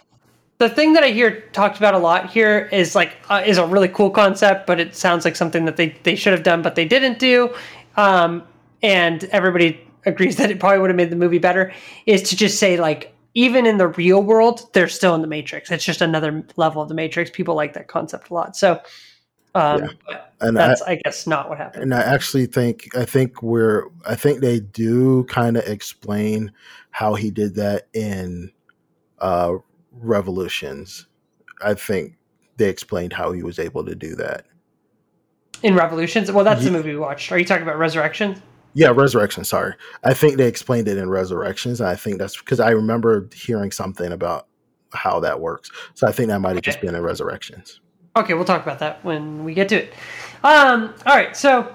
the thing that I hear talked about a lot here is like uh, is a really cool concept, but it sounds like something that they, they should have done, but they didn't do. Um, and everybody agrees that it probably would have made the movie better. Is to just say like, even in the real world, they're still in the Matrix. It's just another level of the Matrix. People like that concept a lot, so. Um, yeah. And that's, I, I guess, not what happened. And I actually think, I think we're, I think they do kind of explain how he did that in uh, Revolutions. I think they explained how he was able to do that in Revolutions. Well, that's yeah. the movie we watched. Are you talking about Resurrection? Yeah, Resurrection. Sorry, I think they explained it in Resurrections. And I think that's because I remember hearing something about how that works. So I think that might have okay. just been in Resurrections. Okay, we'll talk about that when we get to it. Um, all right, so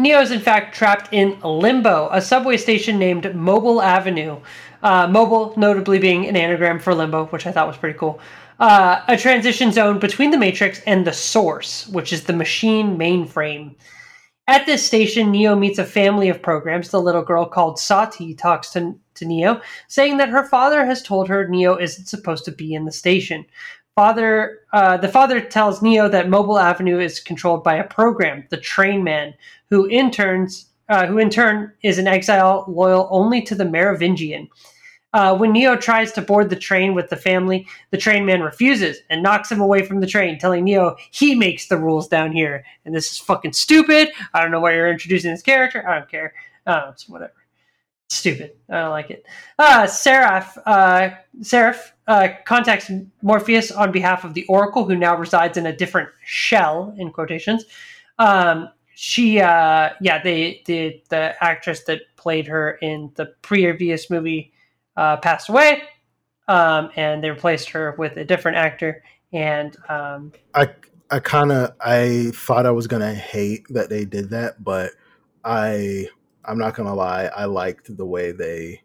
Neo is in fact trapped in Limbo, a subway station named Mobile Avenue. Uh, mobile, notably being an anagram for Limbo, which I thought was pretty cool. Uh, a transition zone between the Matrix and the Source, which is the machine mainframe. At this station, Neo meets a family of programs. The little girl called Sati talks to, to Neo, saying that her father has told her Neo isn't supposed to be in the station. Father, uh, the father tells Neo that Mobile Avenue is controlled by a program, the Train Man, who in turns, uh, who in turn is an exile loyal only to the Merovingian. Uh, when Neo tries to board the train with the family, the Train Man refuses and knocks him away from the train, telling Neo he makes the rules down here, and this is fucking stupid. I don't know why you're introducing this character. I don't care. Uh, it's whatever. Stupid. I don't like it. Uh, Seraph, uh, Seraph uh, contacts Morpheus on behalf of the Oracle, who now resides in a different shell, in quotations. Um, she, uh, yeah, they, the, the actress that played her in the previous movie uh, passed away, um, and they replaced her with a different actor. And um, I, I kind of, I thought I was going to hate that they did that, but I... I'm not going to lie. I liked the way they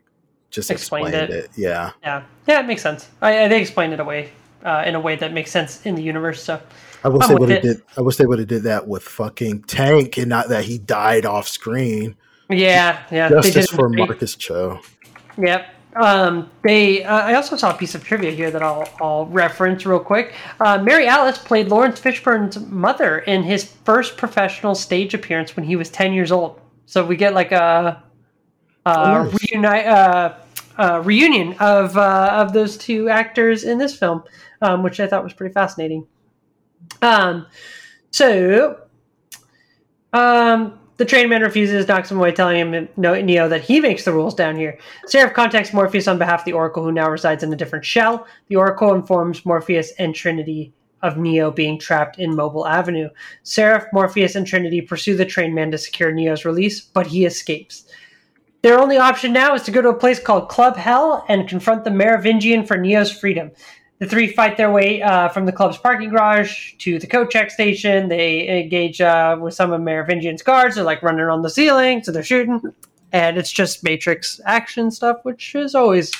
just explained, explained it. it. Yeah. Yeah. Yeah. It makes sense. I, I, they explained it away uh, in a way that makes sense in the universe. So I wish they would have did. I wish they would have did that with fucking Tank, and not that he died off screen. Yeah. Yeah. Justice for Marcus Cho. Yep. Um, they, uh, I also saw a piece of trivia here that I'll, I'll reference real quick. Uh, Mary Alice played Lawrence Fishburne's mother in his first professional stage appearance when he was ten years old. So we get like a, a, oh, reuni- uh, a reunion of uh, of those two actors in this film, um, which I thought was pretty fascinating. Um, so um, the train man refuses, knocks him away, telling him no, Neo that he makes the rules down here. Seraph contacts Morpheus on behalf of the Oracle, who now resides in a different shell. The Oracle informs Morpheus and Trinity of Neo being trapped in Mobile Avenue. Seraph, Morpheus, and Trinity pursue the train man to secure Neo's release, but he escapes. Their only option now is to go to a place called Club Hell and confront the Merovingian for Neo's freedom. The three fight their way uh, from the club's parking garage to the coat check station. They engage uh, with some of Merovingian's guards. They're like running on the ceiling, so they're shooting. And it's just Matrix action stuff, which is always,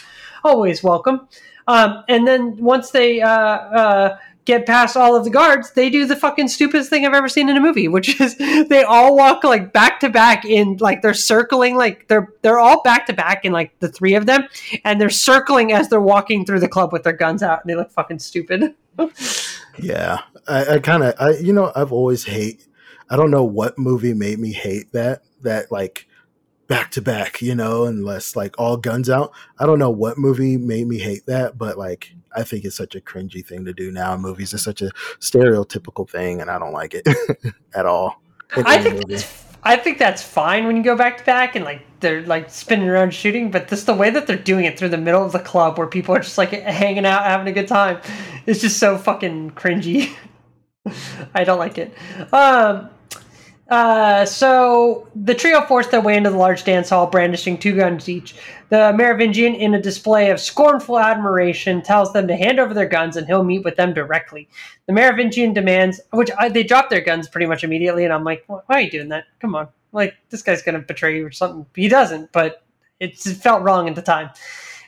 always welcome. Um, and then once they uh, uh, get past all of the guards, they do the fucking stupidest thing I've ever seen in a movie, which is they all walk like back to back in like they're circling, like they're they're all back to back in like the three of them, and they're circling as they're walking through the club with their guns out, and they look fucking stupid. Yeah, I, I kind of, I you know, I've always hate. I don't know what movie made me hate that that like. Back to back, you know, unless like all guns out. I don't know what movie made me hate that, but like I think it's such a cringy thing to do now. Movies are such a stereotypical thing, and I don't like it at all. I think that's, I think that's fine when you go back to back and like they're like spinning around shooting, but this the way that they're doing it through the middle of the club where people are just like hanging out having a good time. It's just so fucking cringy. I don't like it. Um, Uh, so the trio forced their way into the large dance hall, brandishing two guns each. The Merovingian, in a display of scornful admiration, tells them to hand over their guns and he'll meet with them directly. The Merovingian demands, which I, they drop their guns pretty much immediately, and I'm like, why are you doing that? Come on. Like, this guy's going to betray you or something. He doesn't, but it's, it felt wrong at the time.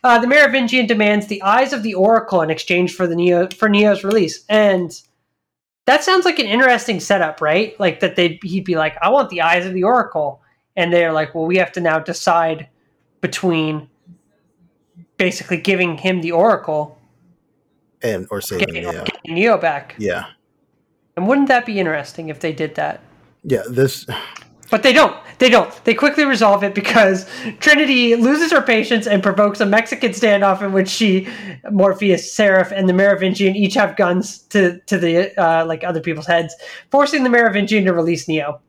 Uh, the Merovingian demands the eyes of the Oracle in exchange for the Neo, for Neo's release, and... that sounds like an interesting setup, right? Like that they'd he'd be like, I want the eyes of the Oracle. And they're like, well, we have to now decide between basically giving him the Oracle and or saving getting, Neo. Getting Neo back. Yeah. And wouldn't that be interesting if they did that? Yeah, this But they don't. They don't. They quickly resolve it because Trinity loses her patience and provokes a Mexican standoff in which she, Morpheus, Seraph, and the Merovingian each have guns to to the uh, like other people's heads, forcing the Merovingian to release Neo.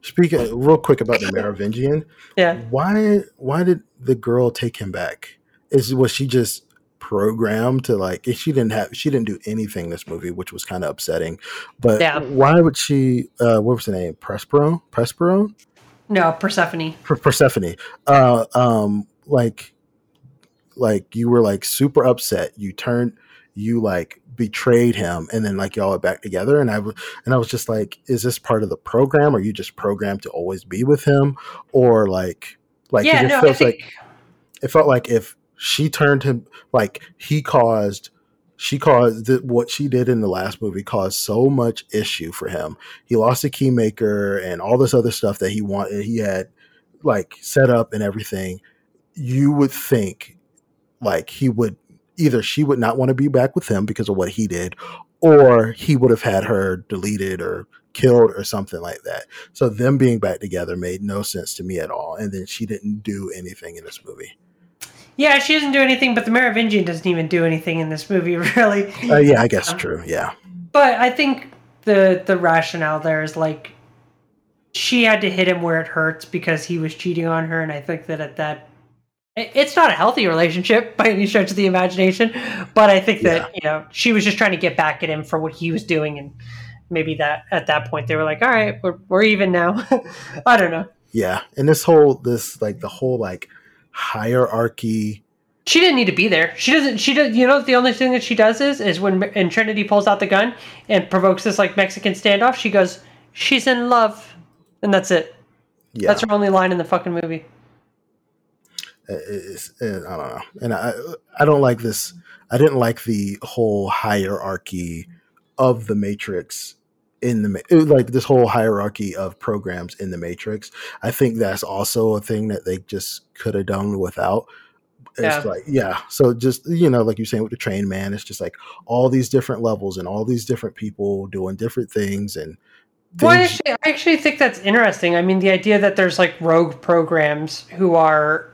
Speaking real quick about the Merovingian, yeah. Why why did the girl take him back? Is was she just programmed to like? She didn't have. She didn't do anything in this movie, which was kind of upsetting. But yeah. Why would she? Uh, what was her name? Prospero? Prospero? No, Persephone. Per- Persephone. Uh, um, like, like you were like super upset. You turned, you like betrayed him, and then like y'all are back together. And I w- and I was just like, is this part of the program? Are you just programmed to always be with him, or like, like yeah, it no, feels think- like it felt like if she turned him, like he caused. She caused the, what she did in the last movie caused so much issue for him. He lost a key maker and all this other stuff that he wanted. He had like set up and everything. You would think like he would either she would not want to be back with him because of what he did, or he would have had her deleted or killed or something like that. So them being back together made no sense to me at all. And then she didn't do anything in this movie. Yeah, she doesn't do anything, but the Merovingian doesn't even do anything in this movie, really. Uh, yeah, I guess um, true, yeah. But I think the the rationale there is, like, she had to hit him where it hurts because he was cheating on her, and I think that at that... It, it's not a healthy relationship by any stretch of the imagination, but I think that, yeah. You know, she was just trying to get back at him for what he was doing, and maybe that at that point they were like, all right, we're, we're even now. I don't know. Yeah, and this whole, this, like, the whole, like... hierarchy. She didn't need to be there. She doesn't. She does. You know, the only thing that she does is is when and Trinity pulls out the gun and provokes this like Mexican standoff. She goes, "She's in love," and that's it. Yeah, that's her only line in the fucking movie. It's, it, I don't know, and I I don't like this. I didn't like the whole hierarchy of the Matrix. In the like this whole hierarchy of programs in the Matrix, I think that's also a thing that they just could have done without. It's yeah. like yeah, so just you know, like you're saying with the train man, it's just like all these different levels and all these different people doing different things. And things. Well, I actually, I actually think that's interesting. I mean, the idea that there's like rogue programs who are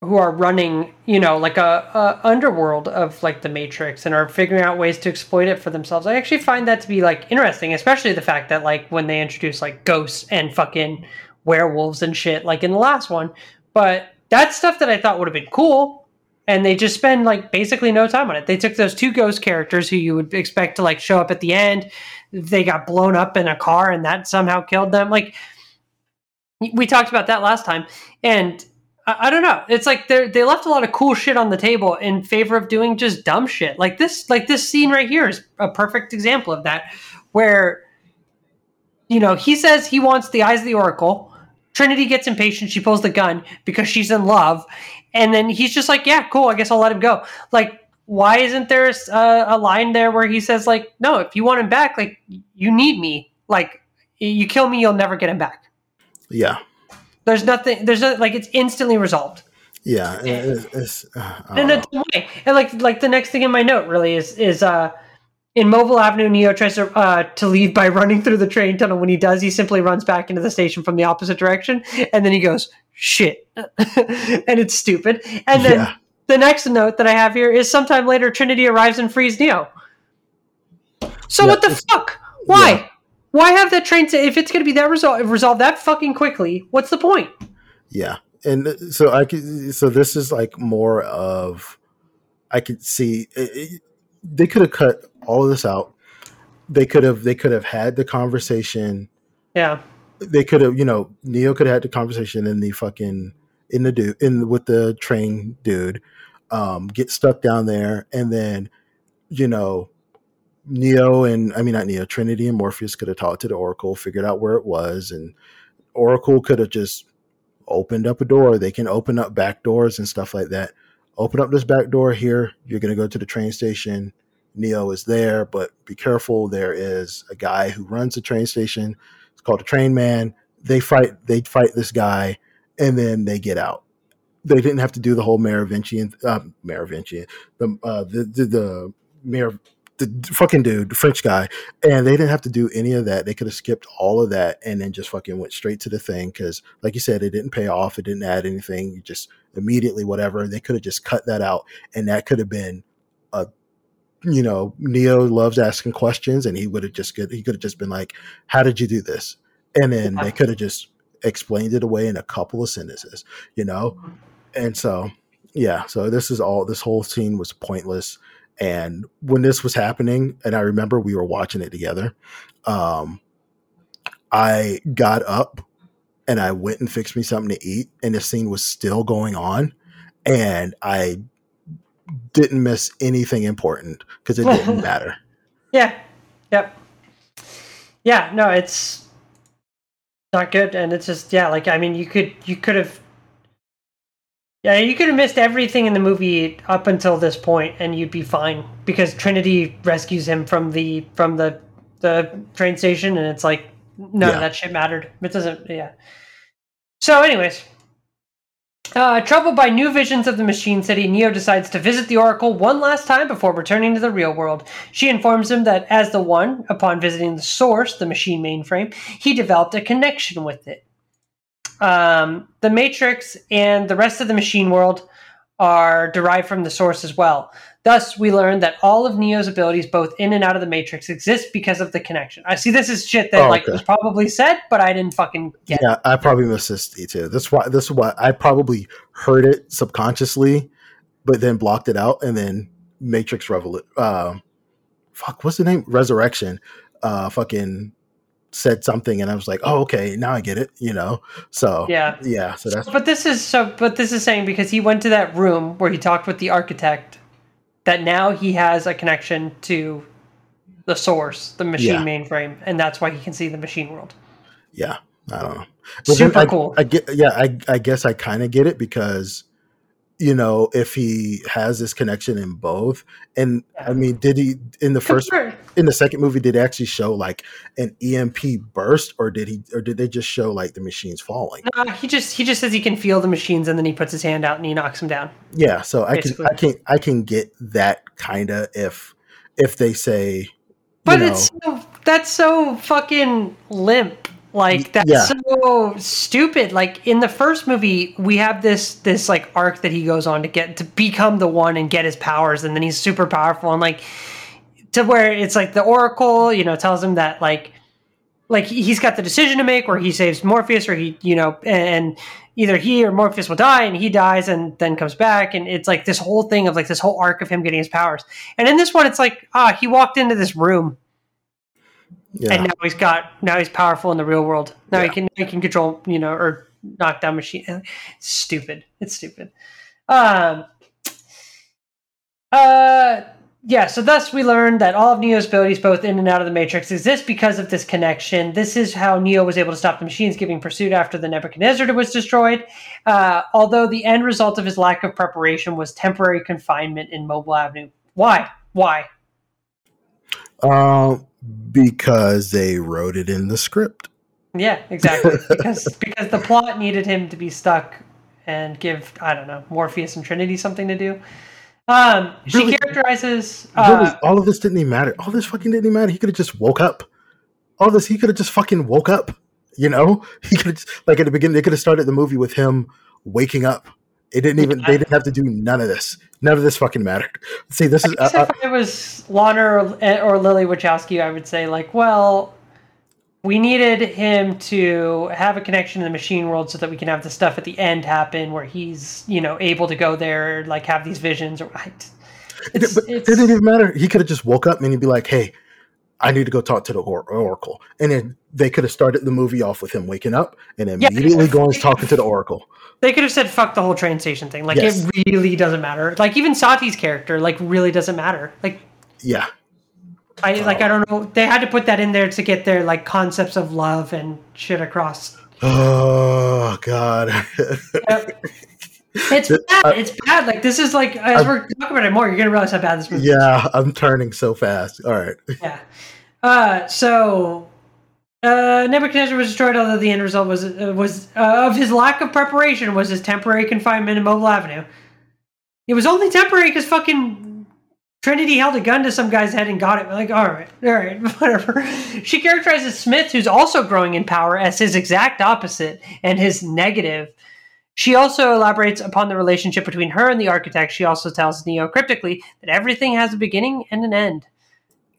who are running, you know, like a, a underworld of like the Matrix and are figuring out ways to exploit it for themselves. I actually find that to be like interesting, especially the fact that like when they introduce like ghosts and fucking werewolves and shit, like in the last one, but that's stuff that I thought would have been cool. And they just spend like basically no time on it. They took those two ghost characters who you would expect to like show up at the end. They got blown up in a car and that somehow killed them. Like we talked about that last time. And I, I don't know. It's like they they left a lot of cool shit on the table in favor of doing just dumb shit. Like this, like this scene right here is a perfect example of that, where, you know, he says he wants the eyes of the Oracle. Trinity gets impatient. She pulls the gun because she's in love. And then he's just like, yeah, cool. I guess I'll let him go. Like, why isn't there a, a line there where he says like, no, if you want him back, like you need me. Like you kill me, you'll never get him back. Yeah. There's nothing, there's no, like, it's instantly resolved. Yeah. It's, it's, uh, and that's the way. And like, like the next thing in my note really is, is, uh, in Mobile Avenue, Neo tries to, uh, to leave by running through the train tunnel. When he does, he simply runs back into the station from the opposite direction. And then he goes, shit. And it's stupid. And then yeah. The next note that I have here is sometime later, Trinity arrives and frees Neo. So yeah, what the fuck? Why? Yeah. Why have that train? To, if it's going to be that resol- resolved that fucking quickly, what's the point? Yeah. And so I could, so this is like more of, I could see it, it, they could have cut all of this out. They could have, they could have had the conversation. Yeah. They could have, you know, Neo could have had the conversation in the fucking, in the dude, in with the train dude, um, get stuck down there. And then, you know, Neo and I mean, not Neo, Trinity and Morpheus could have talked to the Oracle, figured out where it was. And Oracle could have just opened up a door. They can open up back doors and stuff like that. Open up this back door here. You're going to go to the train station. Neo is there, but be careful. There is a guy who runs the train station. It's called the Train Man. They fight. They fight this guy, and then they get out. They didn't have to do the whole Merovingian, uh, Merovingian, the, uh, the the the Mer, the fucking dude, the French guy, and they didn't have to do any of that. They could have skipped all of that and then just fucking went straight to the thing because, like you said, it didn't pay off. It didn't add anything. You just immediately whatever. They could have just cut that out, and that could have been a, you know, Neo loves asking questions, and he would have just could, he could have just been like, "How did you do this?" And then yeah. They could have just explained it away in a couple of sentences, you know. Mm-hmm. And so, yeah, so this is all. This whole scene was pointless. And when this was happening, and I remember we were watching it together, um, I got up and I went and fixed me something to eat. And the scene was still going on. And I didn't miss anything important because it didn't matter. Yeah. Yep. Yeah. No, it's not good. And it's just, yeah, like, I mean, you could, you could have. Yeah, you could have missed everything in the movie up until this point, and you'd be fine because Trinity rescues him from the from the the train station, and it's like none yeah. of that shit mattered. It doesn't. Yeah. So, anyways, uh, troubled by new visions of the Machine City, Neo decides to visit the Oracle one last time before returning to the real world. She informs him that as the One, upon visiting the Source, the machine mainframe, he developed a connection with it. Um, the Matrix and the rest of the machine world are derived from the Source as well. Thus, we learn that all of Neo's abilities, both in and out of the Matrix, exist because of the connection. I see this is shit that oh, like okay. was probably said, but I didn't fucking get yeah, it. Yeah, I probably missed this too. That's why this is why I probably heard it subconsciously, but then blocked it out, and then Matrix Revolu- uh, fuck, what's the name? Resurrection. Uh, fucking... said something and I was like, oh, okay, now I get it, you know? So, yeah. Yeah. So that's, but this is so, but this is saying because he went to that room where he talked with the architect that now he has a connection to the Source, the machine yeah. mainframe. And that's why he can see the machine world. Yeah. I don't know. But super I, cool. I get, yeah. I, I guess I kind of get it because, you know, if he has this connection in both, and yeah. I mean, did he in the first, in the second movie, did it actually show like an E M P burst, or did he, or did they just show like the machines falling? No, he just he just says he can feel the machines, and then he puts his hand out and he knocks them down. Yeah, so basically. I can I can I can get that kind of if if they say, but you know, it's so, that's so fucking limp. Like that's yeah. so stupid. Like in the first movie, we have this this like arc that he goes on to get to become the One and get his powers, and then he's super powerful and like to where it's like the Oracle, you know, tells him that like like he's got the decision to make where he saves Morpheus or he, you know, and either he or Morpheus will die and he dies and then comes back. And it's like this whole thing of like this whole arc of him getting his powers. And in this one, it's like, ah, he walked into this room yeah. and now he's got, now he's powerful in the real world. Now yeah. he can, he can control, you know, or knock down machine. It's stupid. It's stupid. Um, uh, Yeah, so thus we learned that all of Neo's abilities, both in and out of the Matrix, exist because of this connection. This is how Neo was able to stop the machines giving pursuit after the Nebuchadnezzar was destroyed, uh, although the end result of his lack of preparation was temporary confinement in Mobile Avenue. Why? Why? Uh, because they wrote it in the script. Yeah, exactly. because because the plot needed him to be stuck and give, I don't know, Morpheus and Trinity something to do. Um, she really, characterizes... Uh, really, all of this didn't even matter. All this fucking didn't even matter. He could have just woke up. All this, he could have just fucking woke up. You know? He could have, like, at the beginning, they could have started the movie with him waking up. It didn't even... They didn't have to do none of this. None of this fucking mattered. See, this I is... Guess uh, if I, it was Lana or, or Lily Wachowski, I would say, like, well, we needed him to have a connection to the machine world so that we can have the stuff at the end happen where he's, you know, able to go there, like have these visions. Or it's, it, but it's, it didn't even matter. He could have just woke up and he'd be like, hey, I need to go talk to the or- Oracle. And then they could have started the movie off with him waking up and immediately yeah, going and talking to the Oracle. They could have said, fuck the whole train station thing. Like yes. It really doesn't matter. Like even Sati's character, like really doesn't matter. Like, yeah. I like I don't know. They had to put that in there to get their like concepts of love and shit across. Oh God, yep. It's bad. I, it's bad. Like this is like as I, we're talking about it more, you're gonna realize how bad this movie. Yeah, is. I'm turning so fast. All right. Yeah. Uh, so uh, Nebuchadnezzar was destroyed, although the end result was uh, was uh, of his lack of preparation was his temporary confinement in Mobile Avenue. It was only temporary because fucking Trinity held a gun to some guy's head and got it. We're like, all right, all right, whatever. She characterizes Smith, who's also growing in power, as his exact opposite and his negative. She also elaborates upon the relationship between her and the architect. She also tells Neo cryptically that everything has a beginning and an end.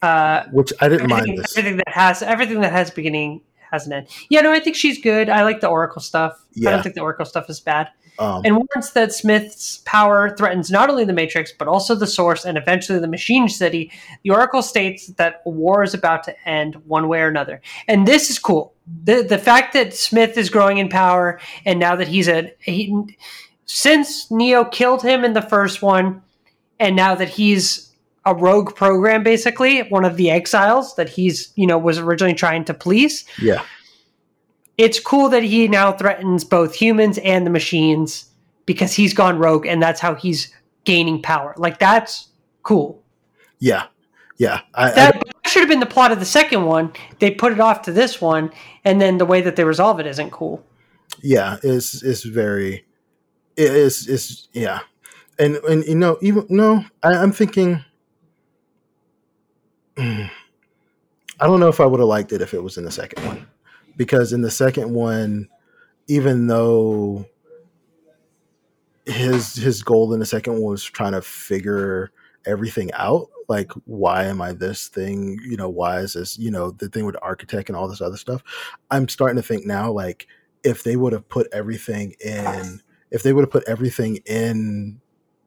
Uh, Which I didn't mind this. Everything that has everything that has a beginning has an end. Yeah, no, I think she's good. I like the Oracle stuff. Yeah. I don't think the Oracle stuff is bad. Um, and warns that Smith's power threatens not only the Matrix, but also the Source and eventually the Machine City. The Oracle states that war is about to end one way or another. And this is cool. The the fact that Smith is growing in power, and now that he's a... He, since Neo killed him in the first one, and now that he's a rogue program, basically, one of the exiles that he's, you know, was originally trying to police. Yeah. It's cool that he now threatens both humans and the machines because he's gone rogue and that's how he's gaining power. Like, that's cool. Yeah. Yeah. I, that, I, that should have been the plot of the second one. They put it off to this one, and then the way that they resolve it isn't cool. Yeah. It's, it's very, it is, it's, yeah. And, and, you know, even, no, I, I'm thinking, I don't know if I would have liked it if it was in the second one. Because in the second one, even though his his goal in the second one was trying to figure everything out, like, why am I this thing? You know, why is this, you know, the thing with the architect and all this other stuff. I'm starting to think now, like, if they would have put everything in, if they would have put everything in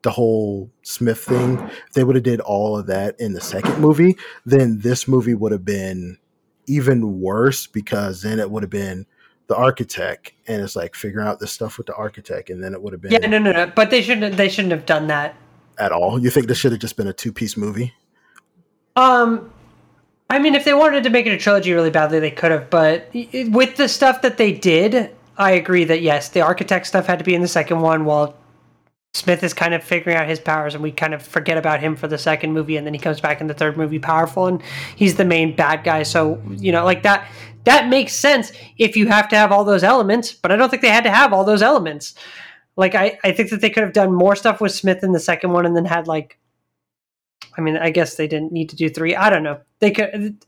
the whole Smith thing, if they would have did all of that in the second movie, then this movie would have been even worse, because then it would have been the architect and it's like figuring out this stuff with the architect, and then it would have been yeah no no no but they shouldn't they shouldn't have done that at all. You think this should have just been a two-piece movie? um I mean, if they wanted to make it a trilogy really badly, they could have, but it, with the stuff that they did, I agree that yes, the architect stuff had to be in the second one while Smith is kind of figuring out his powers, and we kind of forget about him for the second movie, and then he comes back in the third movie powerful, and he's the main bad guy. So, you know, like that, that makes sense if you have to have all those elements, but I don't think they had to have all those elements. Like, I, I think that they could have done more stuff with Smith in the second one, and then had like, I mean, I guess they didn't need to do three. I don't know. They could,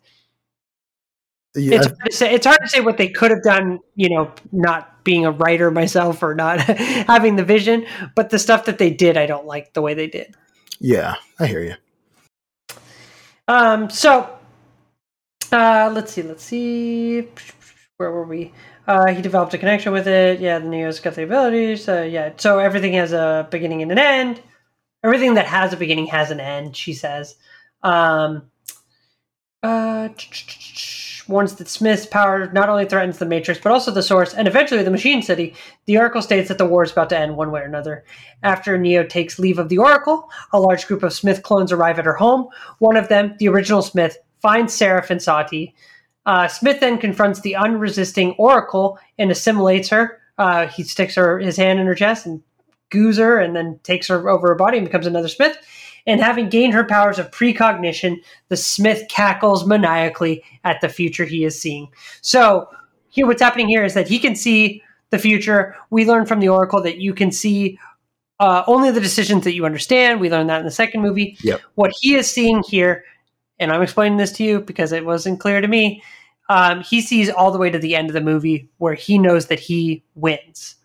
yeah. It's hard to say, it's hard to say what they could have done, you know, not being a writer myself or not having the vision, but the stuff that they did, I don't like the way they did. Yeah, I hear you. Um, so Uh, let's see, let's see. Where were we? Uh, he developed a connection with it. Yeah, the Neo's got the abilities. Uh, yeah, so everything has a beginning and an end. Everything that has a beginning has an end, she says. Um, uh, once dismissed, power not only threatens the Matrix, but also the Source, and eventually the Machine City. The Oracle states that the war is about to end one way or another. After Neo takes leave of the Oracle, a large group of Smith clones arrive at her home. One of them, the original Smith, finds Seraph and Sati. Uh, Smith then confronts the unresisting Oracle and assimilates her. Uh, he sticks her his hand in her chest and goos her, and then takes her over her body and becomes another Smith. And having gained her powers of precognition, the Smith cackles maniacally at the future he is seeing. So here, what's happening here is that he can see the future. We learn from the Oracle that you can see uh, only the decisions that you understand. We learned that in the second movie. Yep. What he is seeing here, and I'm explaining this to you because it wasn't clear to me, um, he sees all the way to the end of the movie where he knows that he wins.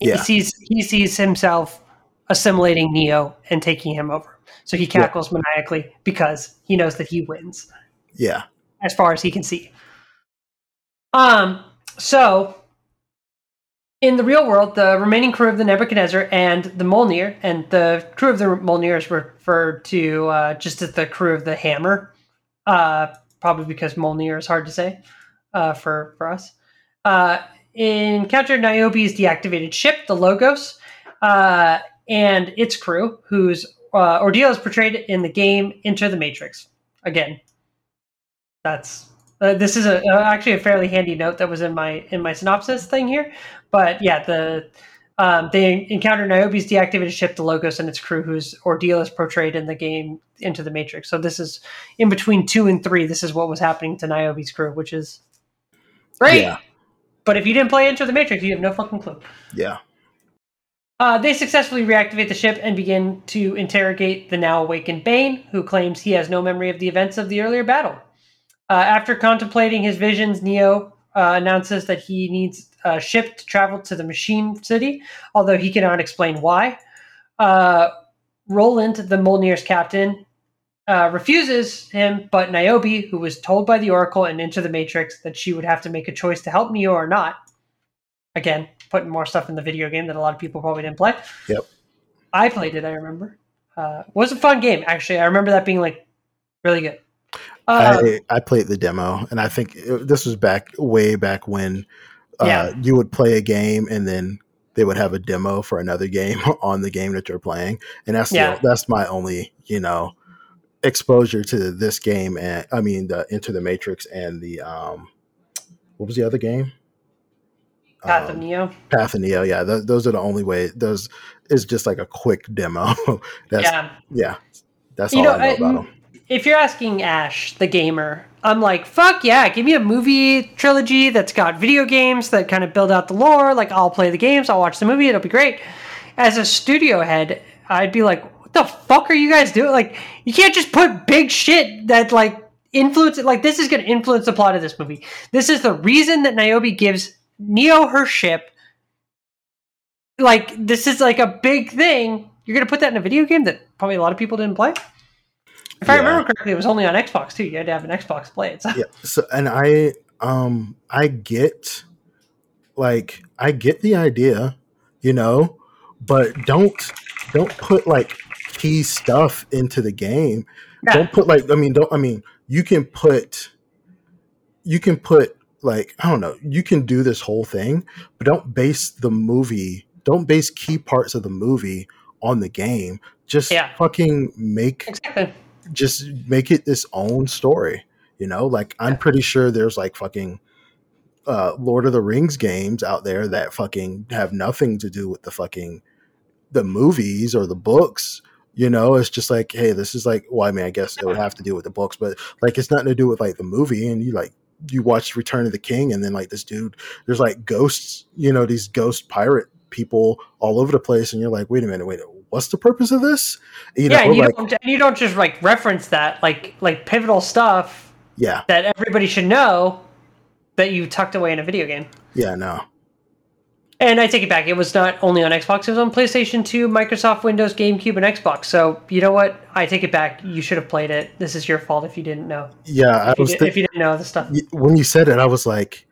Yeah. He sees he sees himself assimilating Neo and taking him over. So he cackles yeah. maniacally because he knows that he wins. Yeah. As far as he can see. Um, so in the real world, the remaining crew of the Nebuchadnezzar and the Mjolnir, and the crew of the Mjolnir is referred to uh, just as the crew of the hammer, uh, probably because Mjolnir is hard to say uh, for, for us. Uh, encountered Niobe's deactivated ship, the Logos, uh, and its crew, whose uh, ordeal is portrayed in the game Enter the Matrix. Again, that's uh, this is a, uh, actually a fairly handy note that was in my in my synopsis thing here. But yeah, the um, they encounter Niobe's deactivated ship, the Logos, and its crew, whose ordeal is portrayed in the game Enter the Matrix. So this is in between two and three. This is what was happening to Niobe's crew, which is great. Yeah. But if you didn't play Enter the Matrix, you have no fucking clue. Yeah. Uh, they successfully reactivate the ship and begin to interrogate the now awakened Bane, who claims he has no memory of the events of the earlier battle. Uh, after contemplating his visions, Neo uh, announces that he needs a ship to travel to the Machine City, although he cannot explain why. Uh, Roland, the Mjolnir's captain, uh, refuses him, but Niobe, who was told by the Oracle and Enter the Matrix that she would have to make a choice to help Neo or not, again, putting more stuff in the video game that a lot of people probably didn't play. Yep. I played it, I remember. Uh, it was a fun game, actually. I remember that being, like, really good. Uh, I, I played the demo, and I think it, this was back way back when uh, yeah. you would play a game, and then they would have a demo for another game on the game that you're playing. And that's yeah. the, that's my only, you know, exposure to this game. And I mean, the Enter the Matrix and the, um, what was the other game? Path of Neo. Um, Path of Neo, yeah. Th- those are the only way. Those is just like a quick demo. that's, yeah. Yeah. That's you all know, I know I, about them. If you're asking Ash, the gamer, I'm like, fuck yeah, give me a movie trilogy that's got video games that kind of build out the lore. Like, I'll play the games, I'll watch the movie, it'll be great. As a studio head, I'd be like, what the fuck are you guys doing? Like, you can't just put big shit that, like, influence it. Like, this is going to influence the plot of this movie. This is the reason that Niobe gives Neo her ship. Like, this is like a big thing. You're gonna put that in a video game that probably a lot of people didn't play. If yeah. I remember correctly, it was only on Xbox too. You had to have an Xbox to play it. So. Yeah. So, and I, um, I get, like, I get the idea, you know, but don't don't put like key stuff into the game. Yeah. Don't put like I mean don't I mean you can put you can put. Like, I don't know, you can do this whole thing, but don't base the movie, don't base key parts of the movie on the game. Just yeah. fucking make, exactly. just make it its own story, you know? Like, yeah. I'm pretty sure there's like fucking uh, Lord of the Rings games out there that fucking have nothing to do with the fucking, the movies or the books, you know? It's just like, hey, this is like, well, I mean, I guess it would have to do with the books, but like, it's nothing to do with like the movie, and you like, you watch Return of the King, and then like this dude, there's like ghosts, you know, these ghost pirate people all over the place. And you're like, wait a minute, wait, what's the purpose of this? You yeah. know, and you, like, don't, and you don't just like reference that, like, like pivotal stuff yeah. that everybody should know that you tucked away in a video game. Yeah, no. And I take it back. It was not only on Xbox. It was on PlayStation two, Microsoft, Windows, GameCube, and Xbox. So you know what? I take it back. You should have played it. This is your fault if you didn't know. Yeah. If, I was you, did, th- if you didn't know the stuff. When you said it, I was like,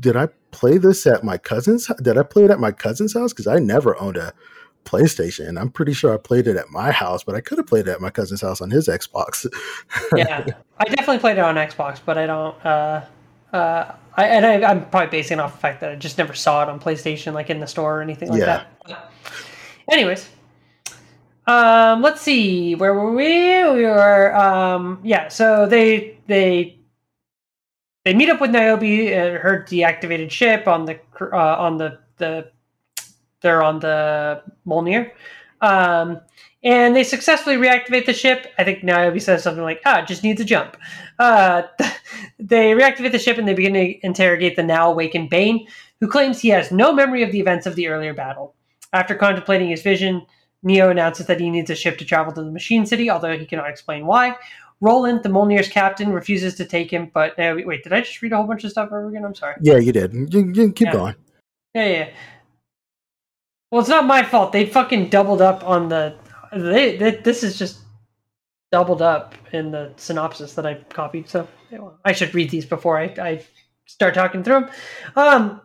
did I play this at my cousin's? Did I play it at my cousin's house? Because I never owned a PlayStation. I'm pretty sure I played it at my house, but I could have played it at my cousin's house on his Xbox. Yeah, I definitely played it on Xbox, but I don't. Uh, uh, I and I, I'm probably basing it off the fact that I just never saw it on PlayStation, like in the store or anything like yeah. that. Anyways, um, let's see. Where were we? We were. Um, yeah. So they they. They meet up with Niobe and her deactivated ship on the uh, on the, the they're on the Mjolnir, um, and they successfully reactivate the ship. I think Niobe says something like, "Ah, just needs a jump." Uh, they reactivate the ship and they begin to interrogate the now awakened Bane, who claims he has no memory of the events of the earlier battle. After contemplating his vision, Neo announces that he needs a ship to travel to the Machine City, although he cannot explain why. Roland, the Mjolnir's captain, refuses to take him, but Niobe, wait, did I just read a whole bunch of stuff over again? I'm sorry. Yeah, you did. You, you keep yeah. going. Yeah, yeah. Well, it's not my fault. They fucking doubled up on the... They, they, this is just doubled up in the synopsis that I copied, so I should read these before I, I start talking through them. Um,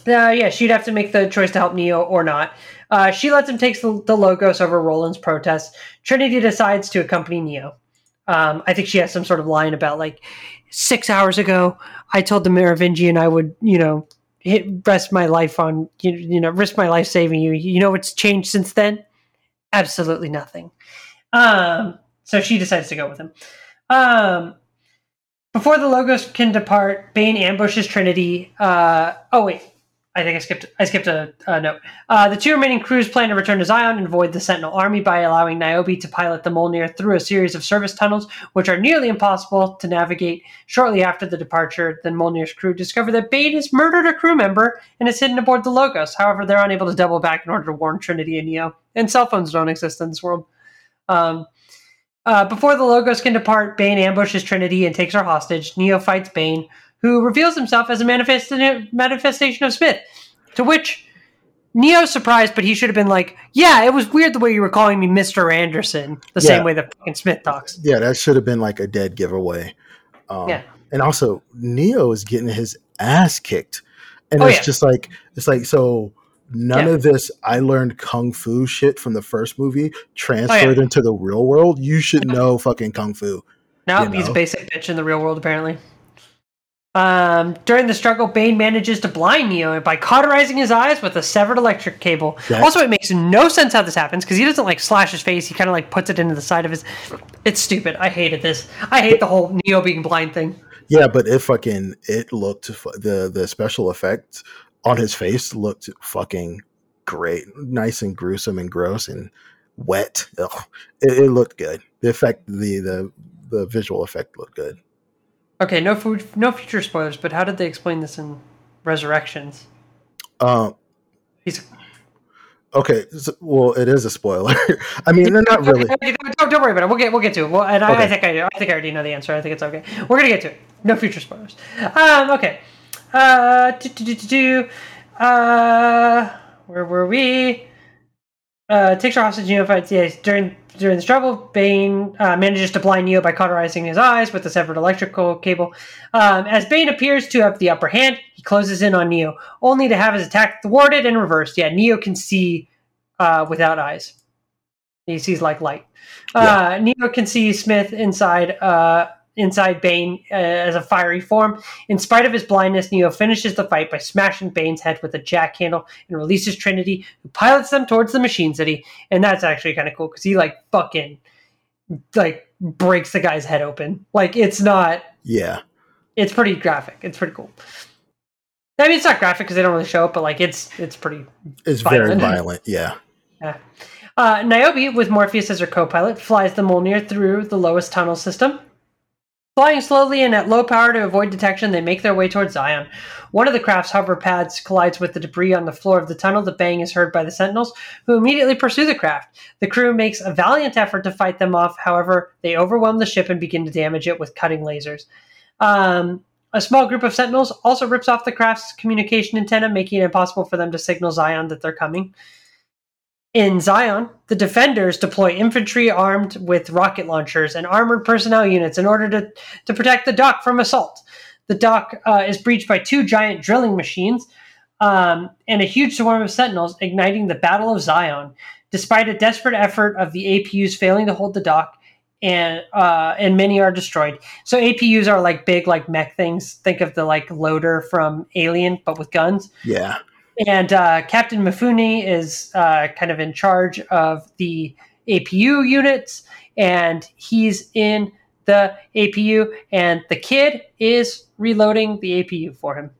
uh, yeah, she'd have to make the choice to help Neo or not. Uh, she lets him take the, the Logos over Roland's protest. Trinity decides to accompany Neo. Um, I think she has some sort of line about like six hours ago, I told the Merovingian I would, you know, hit, rest my life on, you, you know, risk my life saving you. You know what's changed since then? Absolutely nothing. Um, so she decides to go with him. Um, before the Logos can depart, Bane ambushes Trinity. Uh, oh, wait. I think I skipped I skipped a, a note. Uh, the two remaining crews plan to return to Zion and avoid the Sentinel Army by allowing Niobe to pilot the Mjolnir through a series of service tunnels, which are nearly impossible to navigate. Shortly after the departure, the Mjolnir's crew discover that Bane has murdered a crew member and is hidden aboard the Logos. However, they're unable to double back in order to warn Trinity and Neo. And cell phones don't exist in this world. Um, uh, before the Logos can depart, Bane ambushes Trinity and takes her hostage. Neo fights Bane, who reveals himself as a manifest- manifestation of Smith. To which Neo's surprised, but he should have been like, yeah, it was weird the way you were calling me Mister Anderson, the yeah. same way that fucking Smith talks. Yeah, that should have been like a dead giveaway. Um, yeah. And also, Neo is getting his ass kicked. And oh, it's yeah. just like, it's like, so none yeah. of this I learned kung fu shit from the first movie transferred oh, yeah. into the real world. You should know fucking kung fu. Now nope, you know? He's a basic bitch in the real world, apparently. Um, during the struggle, Bane manages to blind Neo by cauterizing his eyes with a severed electric cable. That's... Also, it makes no sense how this happens, because he doesn't, like, slash his face. He kind of, like, puts it into the side of his... It's stupid. I hated this. I hate the whole Neo being blind thing. Yeah, but it fucking... It looked... The, the special effect on his face looked fucking great. Nice and gruesome and gross and wet. Ugh. It, it looked good. The effect... The, the, the visual effect looked good. Okay, no food, no future spoilers, but how did they explain this in Resurrections? Um, He's... Okay, so, well, it is a spoiler. I mean, they're not really. Don't, don't worry about it. We'll get we'll get to it. Well, and I, okay. I think I I think I already know the answer. I think it's okay. We're gonna get to it. No future spoilers. Um, okay. Uh, do, do, do, do, uh, where were we? Uh, takes her hostage. Neo fights. Yeah, during. During the struggle, Bane uh, manages to blind Neo by cauterizing his eyes with a severed electrical cable. Um, as Bane appears to have the upper hand, he closes in on Neo, only to have his attack thwarted and reversed. Yeah, Neo can see uh, without eyes. He sees like light. Uh, yeah. Neo can see Smith inside uh, inside Bane uh, as a fiery form. In spite of his blindness, Neo finishes the fight by smashing Bane's head with a jack handle and releases Trinity, who pilots them towards the Machine City. And that's actually kind of cool because he like fucking like breaks the guy's head open. Like it's not. Yeah. It's pretty graphic. It's pretty cool. I mean, it's not graphic because they don't really show it, but like it's it's pretty. It's violent. Very violent. Yeah. Yeah. Uh, Niobe, with Morpheus as her co-pilot, flies the Mjolnir through the lowest tunnel system. Flying slowly and at low power to avoid detection, they make their way towards Zion. One of the craft's hover pads collides with the debris on the floor of the tunnel. The bang is heard by the Sentinels, who immediately pursue the craft. The crew makes a valiant effort to fight them off. However, they overwhelm the ship and begin to damage it with cutting lasers. Um, A small group of Sentinels also rips off the craft's communication antenna, making it impossible for them to signal Zion that they're coming. In Zion, the Defenders deploy infantry armed with rocket launchers and armored personnel units in order to, to protect the dock from assault. The dock uh, is breached by two giant drilling machines um, and a huge swarm of Sentinels, igniting the Battle of Zion. Despite a desperate effort of the A P Us failing to hold the dock, and uh, and many are destroyed. So A P Us are like big, like mech things. Think of the like loader from Alien, but with guns. Yeah. And uh, Captain Mifune is uh, kind of in charge of the A P U units, and he's in the A P U, and the kid is reloading the A P U for him.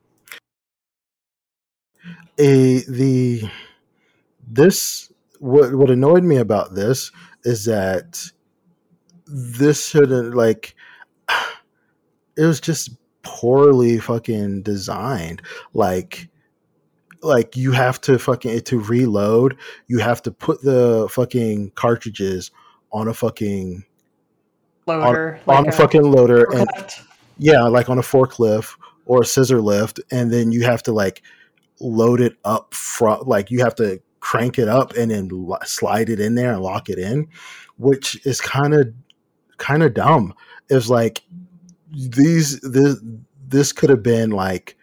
A the this what what annoyed me about this is that this shouldn't, like, it was just poorly fucking designed. Like, like you have to fucking, to reload, you have to put the fucking cartridges on a fucking loader, on, like on a fucking loader. And, yeah, like on a forklift or a scissor lift. And then you have to like load it up front. Like you have to crank it up and then slide it in there and lock it in, which is kind of, kind of dumb. It was like these, this, this could have been like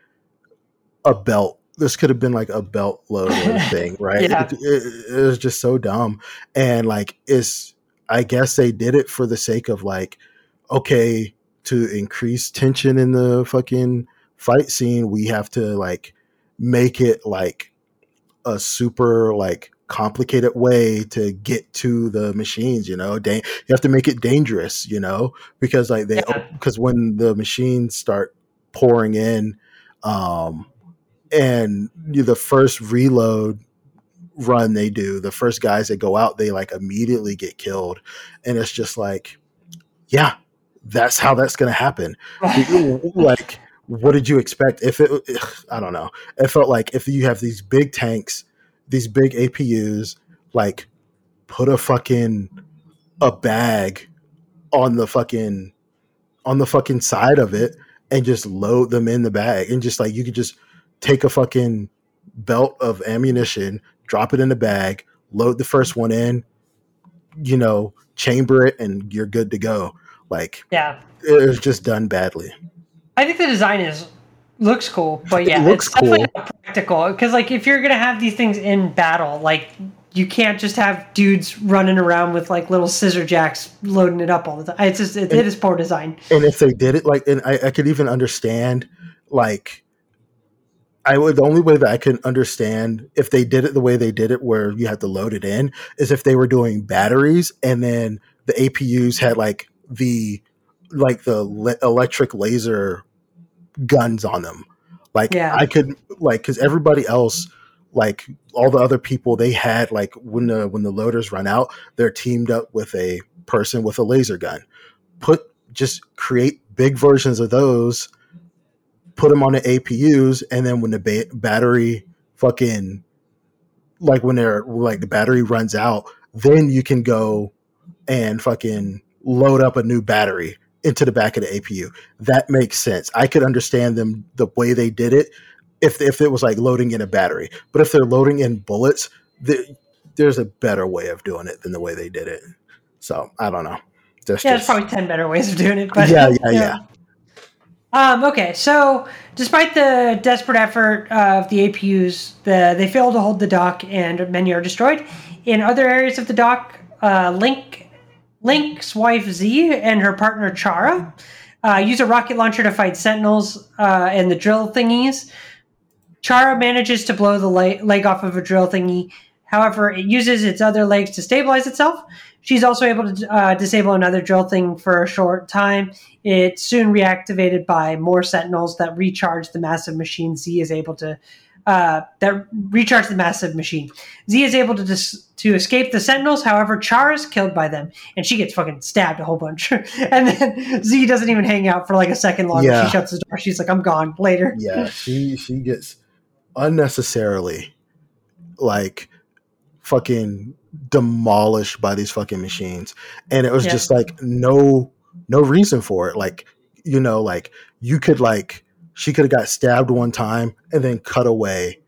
a belt. This could have been like a belt loader thing, right? Yeah. It, it, it was just so dumb. And like, it's, I guess they did it for the sake of like, okay, to increase tension in the fucking fight scene, we have to like make it like a super like complicated way to get to the machines, you know, da- you have to make it dangerous, you know, because like they, yeah. Cause when the machines start pouring in, um, and the first reload run they do, the first guys that go out, they like immediately get killed. And it's just like, yeah, that's how that's going to happen. Like, what did you expect? If it, I don't know. It felt like if you have these big tanks, these big A P Us, like put a fucking, a bag on the fucking, on the fucking side of it and just load them in the bag. And just like, you could just take a fucking belt of ammunition, drop it in the bag, load the first one in, you know, chamber it, and you're good to go. Like, yeah, it was just done badly. I think the design is looks cool, but yeah, it looks it's cool. Definitely not practical. Because like, if you're gonna have these things in battle, like you can't just have dudes running around with like little scissor jacks loading it up all the time. It's just it, and, it is poor design. And if they did it like, and I, I could even understand, like, I would the only way that I can understand if they did it the way they did it, where you had to load it in, is if they were doing batteries and then the A P Us had like the like the le- electric laser guns on them. Like, yeah. I could like, cause everybody else, like all the other people, they had like, when the, when the loaders run out, they're teamed up with a person with a laser gun. Put, just create big versions of those, put them on the A P Us. And then when the ba- battery fucking, like when they're like the battery runs out, then you can go and fucking load up a new battery into the back of the A P U. That makes sense. I could understand them the way they did it if if it was like loading in a battery. But if they're loading in bullets, the, there's a better way of doing it than the way they did it. So I don't know. There's yeah, just, there's probably ten better ways of doing it. But yeah, yeah, yeah. Um, okay, so despite the desperate effort of the A P Us, the, they fail to hold the dock and many are destroyed. In other areas of the dock, uh, Link... Link's wife Z and her partner Chara uh, use a rocket launcher to fight Sentinels uh, and the drill thingies. Chara manages to blow the le- leg off of a drill thingy. However, it uses its other legs to stabilize itself. She's also able to uh, disable another drill thing for a short time. It's soon reactivated by more Sentinels that recharge the massive machine. Z is able to uh, that recharge the massive machine. Z is able to dis- to escape the Sentinels. However, Chara is killed by them, and she gets fucking stabbed a whole bunch. And then Z doesn't even hang out for like a second longer. Yeah. She shuts the door. She's like, "I'm gone. Later." Yeah, she she gets unnecessarily like fucking demolished by these fucking machines, and it was yeah. just like no no reason for it. Like you know, like you could like she could have got stabbed one time and then cut away.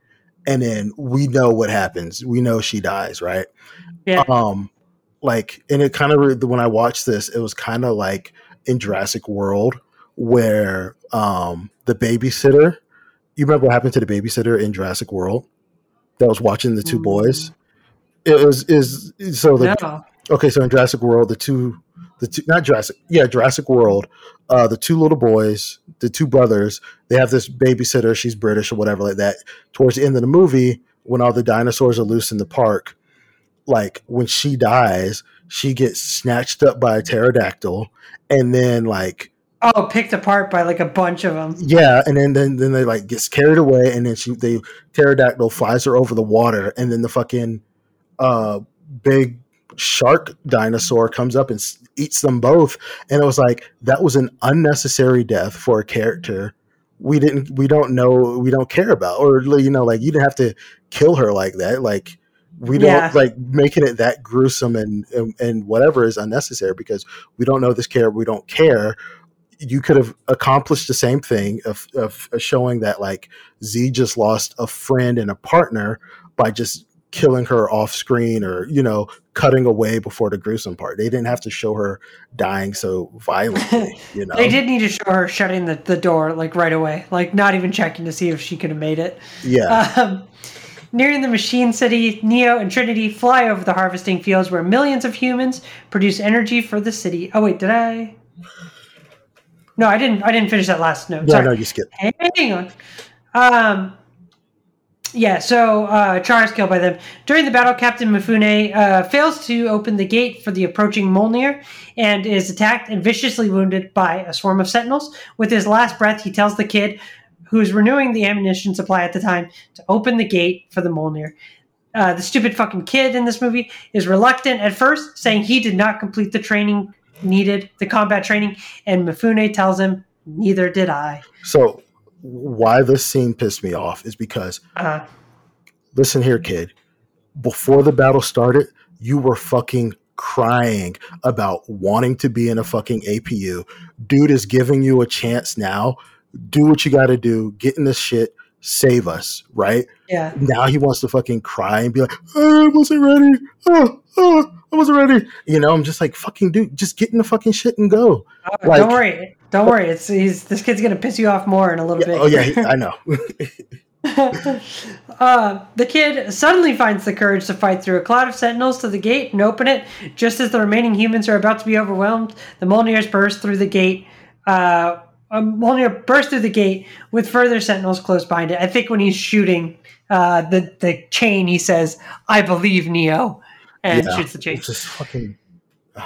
And then we know what happens. We know she dies, right? Yeah. Um, like, and it kind of, when I watched this, it was kind of like in Jurassic World where um, the babysitter, you remember what happened to the babysitter in Jurassic World that was watching the two mm-hmm. boys? It was, is so the, no. okay, so in Jurassic World, the two, the two, not Jurassic, yeah, Jurassic World, uh, the two little boys, the two brothers, they have this babysitter, she's British or whatever like that. Towards the end of the movie, when all the dinosaurs are loose in the park, like when she dies, she gets snatched up by a pterodactyl and then like oh, picked apart by like a bunch of them. Yeah, and then then, then they like gets carried away and then she the pterodactyl flies her over the water and then the fucking uh big shark dinosaur comes up and eats them both. And it was like, that was an unnecessary death for a character we didn't we don't know we don't care about, or you know, like you didn't have to kill her like that. Like we don't yeah. like making it that gruesome and, and and whatever is unnecessary because we don't know this character, we don't care. You could have accomplished the same thing of, of of showing that like Z just lost a friend and a partner by just killing her off screen or, you know, cutting away before the gruesome part. They didn't have to show her dying so violently, you know. They did need to show her shutting the, the door like right away, like not even checking to see if she could have made it. Yeah. Um, nearing the Machine City, Neo and Trinity fly over the harvesting fields where millions of humans produce energy for the city. Oh wait, did I? No, I didn't. I didn't finish that last note. No, Sorry. no, you skipped. Hang on. Um, Yeah, so uh, Char is killed by them. During the battle, Captain Mifune uh, fails to open the gate for the approaching Mjolnir and is attacked and viciously wounded by a swarm of sentinels. With his last breath, he tells the kid, who is renewing the ammunition supply at the time, to open the gate for the Mjolnir. Uh, the stupid fucking kid in this movie is reluctant at first, saying he did not complete the training needed, the combat training, and Mifune tells him, neither did I. So... why this scene pissed me off is because uh-huh. listen here, kid, before the battle started, you were fucking crying about wanting to be in a fucking A P U. Dude is giving you a chance now. Do what you got to do. Get in this shit. Save us. Right? Yeah. Now he wants to fucking cry and be like, oh, I wasn't ready. Oh, oh, I wasn't ready. You know, I'm just like, fucking dude, just get in the fucking shit and go. Oh, like, don't worry. Don't worry, it's he's, this kid's going to piss you off more in a little yeah, bit. Oh, yeah, I know. uh, the kid suddenly finds the courage to fight through a cloud of sentinels to the gate and open it. Just as the remaining humans are about to be overwhelmed, the Mjolnirs burst through the gate. Uh, Mjolnir burst through the gate with further sentinels close behind it. I think when he's shooting uh, the, the chain, he says, I believe Neo, and yeah, shoots the chain. It's just fucking... Uh.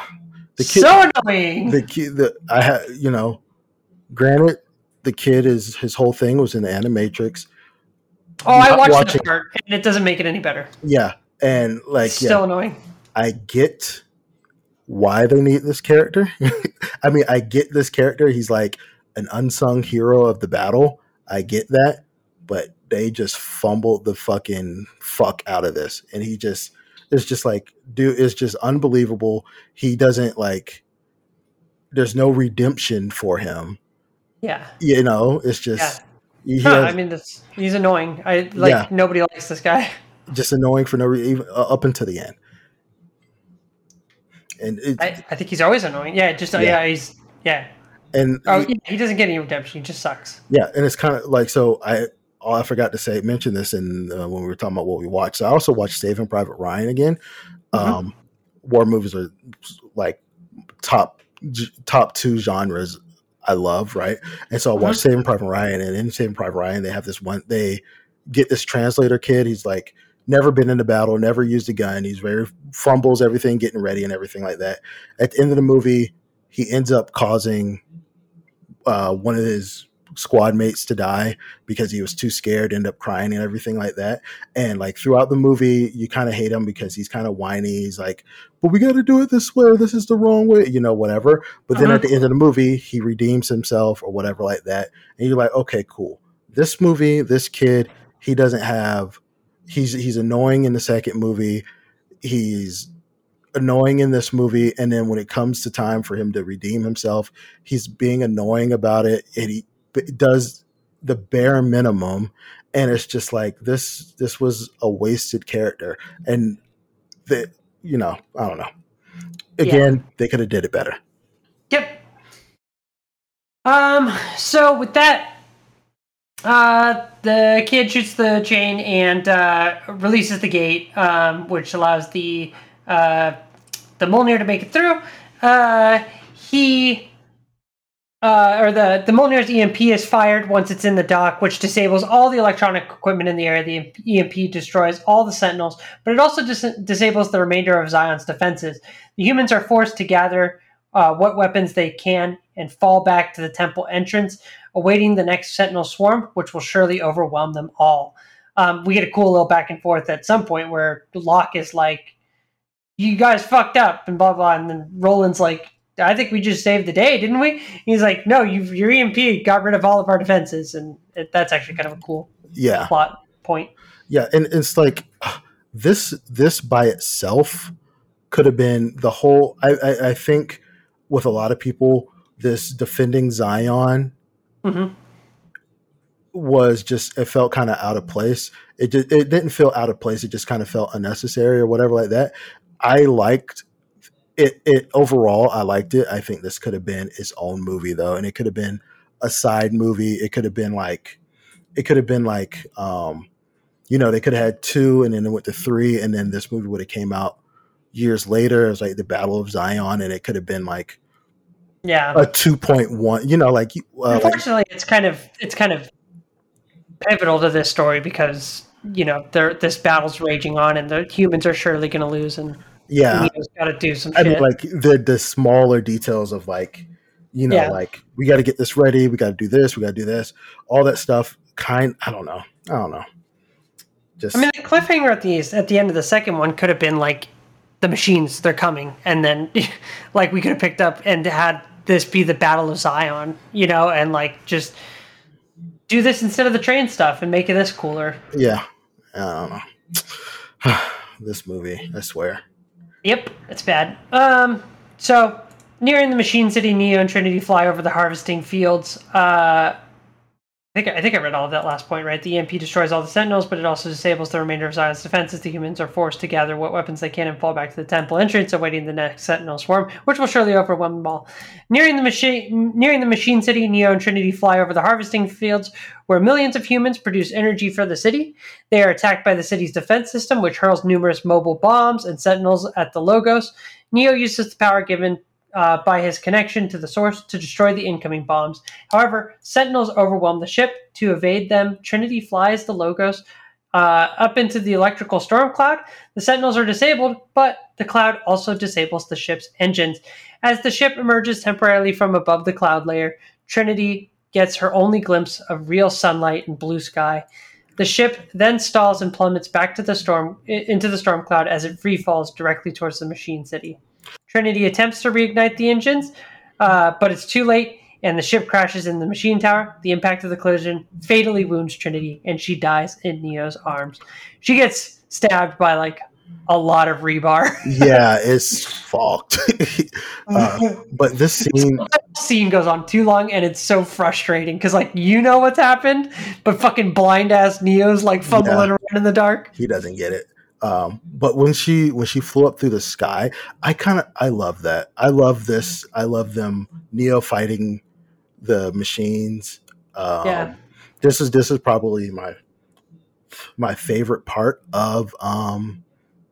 The kid, so annoying. The kid, the I had, you know. Granted, the kid is his whole thing was in the Animatrix. Oh, Not I watched watching, the part, and it doesn't make it any better. Yeah, and like, it's yeah, still annoying. I get why they need this character. I mean, I get this character. He's like an unsung hero of the battle. I get that, but they just fumbled the fucking fuck out of this, and he just. It's just like, dude, it's just unbelievable. He doesn't like, there's no redemption for him. Yeah. You know, it's just. Yeah. He huh, has, I mean, that's, he's annoying. I like, yeah. Nobody likes this guy. Just annoying for no reason, uh, up until the end. And it, I, I think he's always annoying. Yeah, just, yeah, yeah he's, yeah. And oh, he, he doesn't get any redemption. He just sucks. Yeah. And it's kind of like, so I, Oh, I forgot to say, mention this in uh, when we were talking about what we watched. So I also watched Saving Private Ryan again. Um, mm-hmm. War movies are like top g- top two genres I love, right? And so I watched mm-hmm. Saving Private Ryan, and in Saving Private Ryan, they have this one. They get this translator kid. He's like never been in a battle, never used a gun. He's very fumbles everything, getting ready, and everything like that. At the end of the movie, he ends up causing uh, one of his squad mates to die because he was too scared, end up crying and everything like that. And like throughout the movie, you kind of hate him because he's kind of whiny. He's like, but we got to do it this way. This is the wrong way, you know, whatever. But uh-huh. then at the end of the movie, he redeems himself or whatever like that. And you're like, okay, cool. This movie, this kid, he doesn't have, he's, he's annoying in the second movie. He's annoying in this movie, and then when it comes to time for him to redeem himself, he's being annoying about it, and he does the bare minimum, and it's just like this this was a wasted character. And that, you know, I don't know. Again, yeah. They could have did it better. Yep. Um, so with that, uh, the kid shoots the chain and uh, releases the gate, um, which allows the uh, the Mjolnir to make it through. Uh, he uh, or the the Mjolnir's E M P is fired once it's in the dock, which disables all the electronic equipment in the area. The E M P destroys all the Sentinels, but it also dis- disables the remainder of Zion's defenses. The humans are forced to gather uh, what weapons they can and fall back to the temple entrance, awaiting the next Sentinel swarm, which will surely overwhelm them all. Um, we get a cool little back and forth at some point where Locke is like, you guys fucked up, and blah, blah, and then Roland's like, I think we just saved the day, didn't we? And he's like, no, you've, your E M P got rid of all of our defenses, and it, that's actually kind of a cool yeah. plot point. Yeah, and it's like, this this by itself could have been the whole, I, I, I think with a lot of people, this defending Zion mm-hmm. was just, it felt kind of out of place. It just, it didn't feel out of place. It just kind of felt unnecessary or whatever like that. I liked it. It overall, I liked it. I think this could have been its own movie though. And it could have been a side movie. It could have been like, it could have been like, um, you know, they could have had two and then it went to three. And then this movie would have came out years later. It was like the Battle of Zion, and it could have been like, yeah, a two point one, you know, like uh, unfortunately like, it's kind of it's kind of pivotal to this story because, you know, there this battle's raging on and the humans are surely going to lose, and yeah, Nino's got to do some I shit. Mean, like the the smaller details of like, you know, yeah. like we got to get this ready, we got to do this, we got to do this, all that stuff. Kind, I don't know, I don't know. Just I mean, the cliffhanger at the at the end of the second one could have been like the machines, they're coming, and then like we could have picked up and had this be the Battle of Zion, you know, and like just do this instead of the train stuff and make it this cooler. Yeah. I don't know. This movie, I swear. Yep. It's bad. Um, so nearing the Machine City, Neo and Trinity fly over the harvesting fields. Uh, I think, I think I read all of that last point, right? The E M P destroys all the Sentinels, but it also disables the remainder of Zion's defenses. The humans are forced to gather what weapons they can and fall back to the temple entrance, awaiting the next Sentinel swarm, which will surely overwhelm them all. Nearing the machine, nearing the Machine City, Neo and Trinity fly over the harvesting fields, where millions of humans produce energy for the city. They are attacked by the city's defense system, which hurls numerous mobile bombs and Sentinels at the Logos. Neo uses the power given Uh, by his connection to the Source to destroy the incoming bombs. However, Sentinels overwhelm the ship. To evade them, Trinity flies the Logos uh, up into the electrical storm cloud. The Sentinels are disabled, but the cloud also disables the ship's engines. As the ship emerges temporarily from above the cloud layer, Trinity gets her only glimpse of real sunlight and blue sky. The ship then stalls and plummets back to the storm into the storm cloud as it free falls directly towards the Machine City. Trinity attempts to reignite the engines, uh, but it's too late, and the ship crashes in the machine tower. The impact of the collision fatally wounds Trinity, and she dies in Neo's arms. She gets stabbed by, like, a lot of rebar. Yeah, it's fucked. uh, but this scene... This scene goes on too long, and it's so frustrating, because, like, you know what's happened, but fucking blind-ass Neo's, like, fumbling yeah. around in the dark. He doesn't get it. Um, but when she when she flew up through the sky, I kind of I love that. I love this. I love them. Neo fighting the machines. Um, yeah. This is this is probably my my favorite part of um,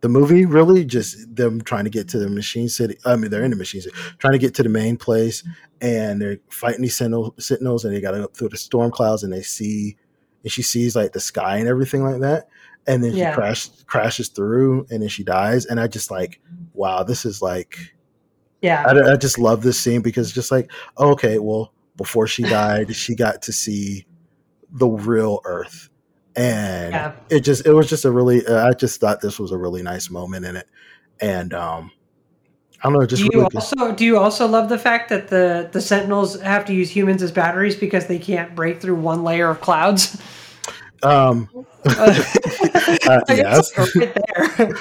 the movie. Really, just them trying to get to the Machine City. I mean, they're in the Machine City, trying to get to the main place, and they're fighting these sentinels, and they got up through the storm clouds, and they see and she sees like the sky and everything like that. And then yeah. she crash, crashes through, and then she dies. And I just like, wow, this is like, yeah, I, I just love this scene because it's just like, okay, well, before she died, she got to see the real Earth, and yeah. it just, it was just a really, uh, I just thought this was a really nice moment in it. And um, I don't know, just do you really also good. do you also love the fact that the the Sentinels have to use humans as batteries because they can't break through one layer of clouds? Um, uh, yes. Right there.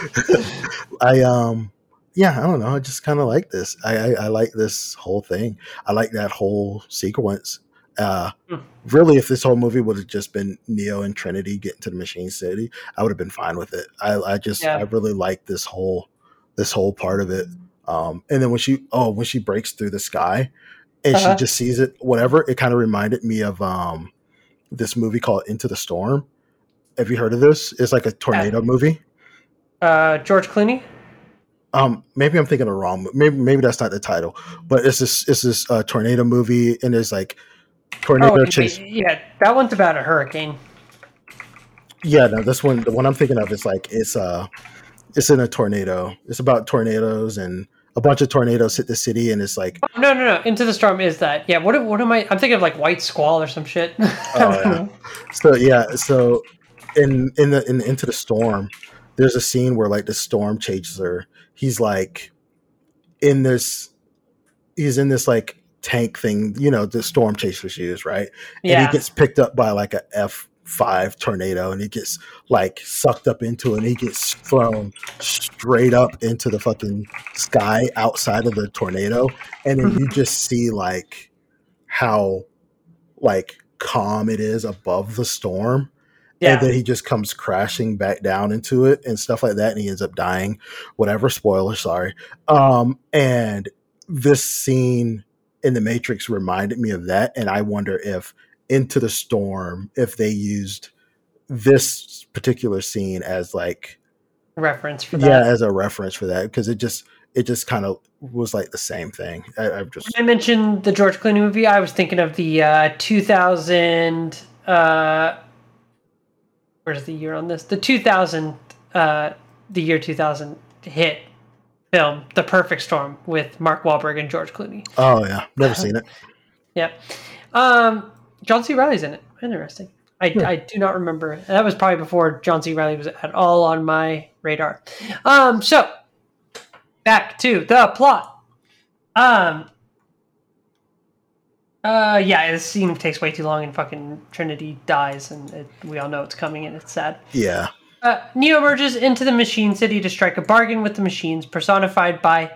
I um, yeah, I don't know. I just kind of like this. I, I, I like this whole thing. I like that whole sequence. Uh, mm. Really, if this whole movie would have just been Neo and Trinity getting to the Machine City, I would have been fine with it. I, I just, yeah. I really like this whole, this whole part of it. Um, and then when she, oh, when she breaks through the sky and uh-huh. she just sees it, whatever, it kind of reminded me of um, this movie called Into the Storm. Have you heard of this? It's like a tornado yeah. movie. Uh, George Clooney. Um, maybe I'm thinking of the wrong. Maybe maybe that's not the title, but it's this it's this uh, tornado movie, and there's like tornado oh, chase. Yeah, that one's about a hurricane. Yeah, no, this one, the one I'm thinking of, is like it's uh, it's in a tornado. It's about tornadoes, and a bunch of tornadoes hit the city, and it's like oh, no, no, no. Into the Storm is that? Yeah. What what am I? I'm thinking of like White Squall or some shit. Oh, yeah. So yeah, so in in the in Into the Storm, there's a scene where like the storm chases her. He's like in this, he's in this like tank thing, you know, the storm chasers use, right? Yeah. And he gets picked up by like a F five tornado, and he gets like sucked up into it, and he gets thrown straight up into the fucking sky outside of the tornado. And then you just see like how like calm it is above the storm. Yeah. And then he just comes crashing back down into it and stuff like that. And he ends up dying, whatever. Spoiler, sorry. Um, and this scene in The Matrix reminded me of that. And I wonder if Into the Storm, if they used this particular scene as like reference for that. Yeah, as a reference for that. Because it just it just kind of was like the same thing. I, I just when I mentioned the George Clooney movie, I was thinking of the uh, two thousand... Uh, Where's the year on this? The two thousand, uh, the year two thousand hit film, The Perfect Storm, with Mark Wahlberg and George Clooney. Oh yeah, never seen it. Yep. Um, John C. Reilly's in it. Interesting. I, yeah. I do not remember. That was probably before John C. Reilly was at all on my radar. Um, so back to the plot. Um. Uh, yeah, this scene takes way too long, and fucking Trinity dies, and it, we all know it's coming, and it's sad. Yeah. Uh, Neo emerges into the Machine City to strike a bargain with the machines, personified by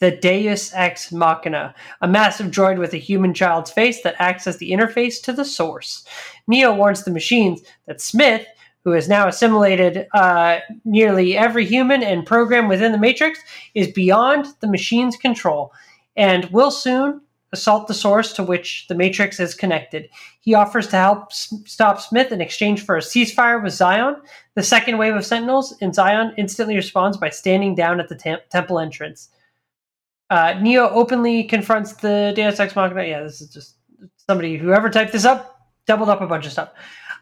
the Deus Ex Machina, a massive droid with a human child's face that acts as the interface to the Source. Neo warns the machines that Smith, who has now assimilated uh, nearly every human and program within the Matrix, is beyond the machine's control, and will soon assault the Source to which the Matrix is connected. He offers to help s- stop Smith in exchange for a ceasefire with Zion, the second wave of Sentinels, and Zion instantly responds by standing down at the tem- temple entrance. Uh, Neo openly confronts the Deus Ex Machina. Yeah, this is just somebody, whoever typed this up, doubled up a bunch of stuff.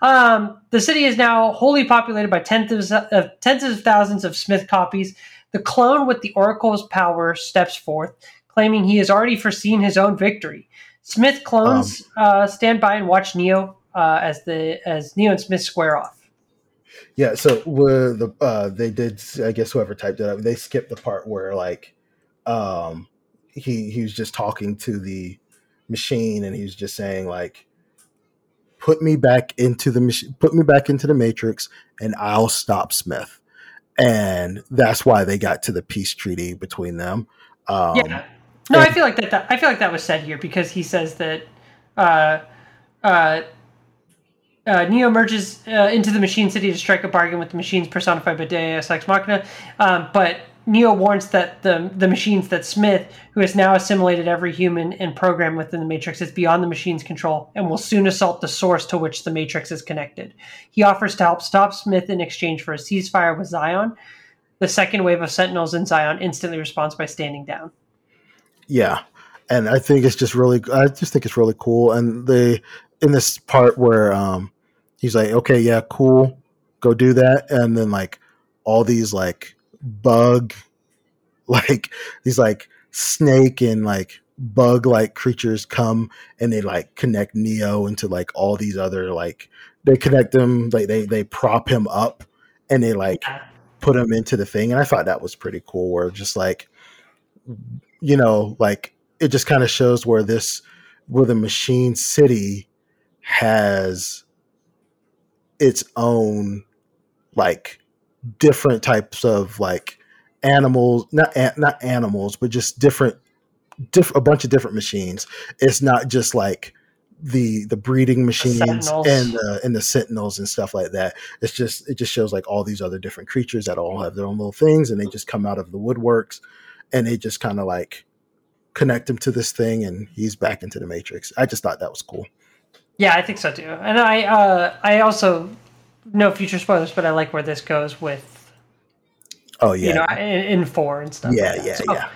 Um, the city is now wholly populated by tens of, uh, tens of thousands of Smith copies. The clone with the Oracle's power steps forth, claiming he has already foreseen his own victory. Smith clones um, uh, stand by and watch Neo uh, as the as Neo and Smith square off. Yeah, so were the uh, they did. I guess whoever typed it up, they skipped the part where like um, he he was just talking to the machine, and he was just saying like, "Put me back into the mach- put me back into the Matrix, and I'll stop Smith." And that's why they got to the peace treaty between them. Um, yeah. No, I feel like that, that. I feel like that was said here because he says that uh, uh, uh, Neo emerges uh, into the Machine City to strike a bargain with the machines personified by Deus Ex Machina. Um, but Neo warns that the the machines that Smith, who has now assimilated every human and program within the Matrix, is beyond the machine's control and will soon assault the Source to which the Matrix is connected. He offers to help stop Smith in exchange for a ceasefire with Zion. The second wave of Sentinels in Zion instantly responds by standing down. Yeah, and I think it's just really, I just think it's really cool. And they in this part where um, he's like, "Okay, yeah, cool, go do that," and then like all these like bug, like these like snake and like bug like creatures come, and they like connect Neo into like all these other like they connect him, like they they prop him up, and they like put him into the thing. And I thought that was pretty cool. Where just like, you know, like it just kind of shows where this, where the Machine City has its own like different types of like animals, not not animals, but just different, diff, a bunch of different machines. It's not just like the the breeding machines the and the and the sentinels and stuff like that. It's just it just shows like all these other different creatures that all have their own little things, and they just come out of the woodworks, and they just kind of like connect him to this thing, and he's back into the Matrix. I just thought that was cool. Yeah, I think so too. And I uh, I also, no future spoilers, but I like where this goes with. Oh yeah, you know, in, in four and stuff. Yeah, like yeah, so, yeah.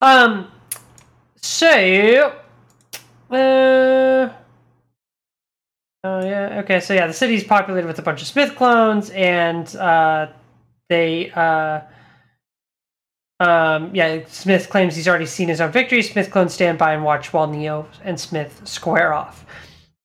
Um, so. Uh, oh yeah. Okay. So yeah, the city's populated with a bunch of Smith clones, and uh, they uh, um, yeah. Smith claims he's already seen his own victory. Smith clones stand by and watch while Neo and Smith square off,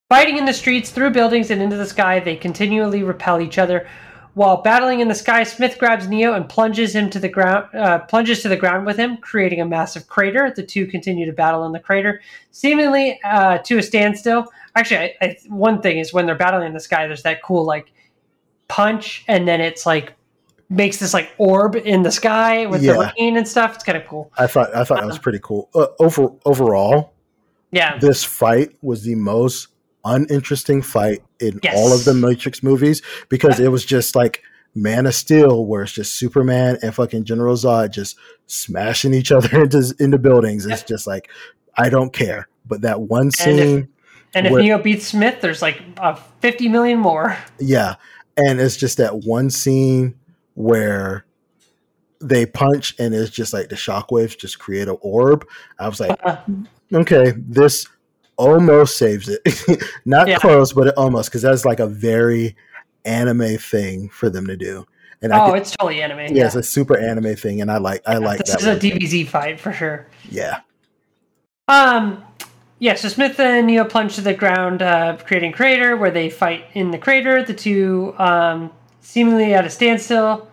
fighting in the streets, through buildings, and into the sky. They continually repel each other. While battling in the sky, Smith grabs Neo and plunges him to the ground. Uh, plunges to the ground with him, creating a massive crater. The two continue to battle in the crater, seemingly uh, to a standstill. Actually, I, I, one thing is when they're battling in the sky, there's that cool like punch, and then it's like makes this like orb in the sky with yeah. the rain and stuff. It's kind of cool. I thought I thought um, that was pretty cool. Uh, over overall, yeah, this fight was the most uninteresting fight in yes. all of the Matrix movies, because yeah. it was just like Man of Steel, where it's just Superman and fucking General Zod just smashing each other into, into buildings. It's yeah. just like, I don't care. But that one scene. And if, and where, if Neo beats Smith, there's like uh, fifty million more. Yeah. And it's just that one scene where they punch and it's just like the shockwaves just create an orb. I was like, uh, okay, this almost saves it. Not yeah. close, but it almost, because that's like a very anime thing for them to do. And oh, I could, it's totally anime. Yeah, yeah, it's a super anime thing, and I like I like this that. This is a D B Z fight for sure. Yeah. Um. Yeah. So Smith and Neo plunge to the ground, uh, creating crater, where they fight in the crater. The two um, seemingly at a standstill.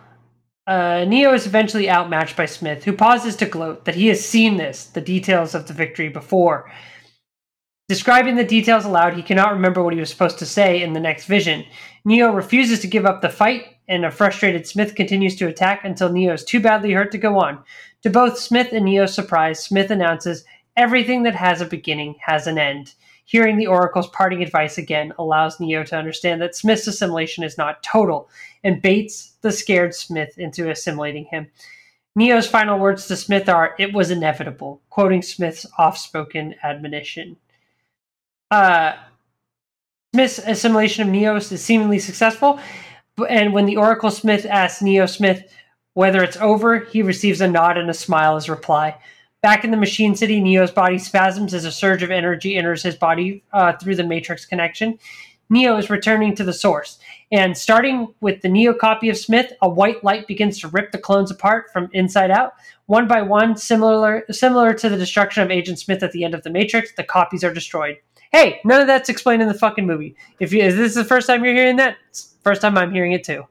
Uh, Neo is eventually outmatched by Smith, who pauses to gloat that he has seen this, the details of the victory before. Describing the details aloud, he cannot remember what he was supposed to say in the next vision. Neo refuses to give up the fight, and a frustrated Smith continues to attack until Neo is too badly hurt to go on. To both Smith and Neo's surprise, Smith announces, "Everything that has a beginning has an end." Hearing the Oracle's parting advice again allows Neo to understand that Smith's assimilation is not total, and baits the scared Smith into assimilating him. Neo's final words to Smith are, "It was inevitable," quoting Smith's off-spoken admonition. Uh, Smith's assimilation of Neo is seemingly successful, and when the Oracle Smith asks Neo Smith whether it's over, he receives a nod and a smile as reply. Back in the Machine City, Neo's body spasms as a surge of energy enters his body uh, through the Matrix connection. Neo is returning to the Source, and starting with the Neo copy of Smith, a white light begins to rip the clones apart from inside out, one by one, similar similar to the destruction of Agent Smith at the end of the Matrix. The copies are destroyed. Hey, none of that's explained in the fucking movie. If, you, if this is the first time you're hearing that, it's the first time I'm hearing it too.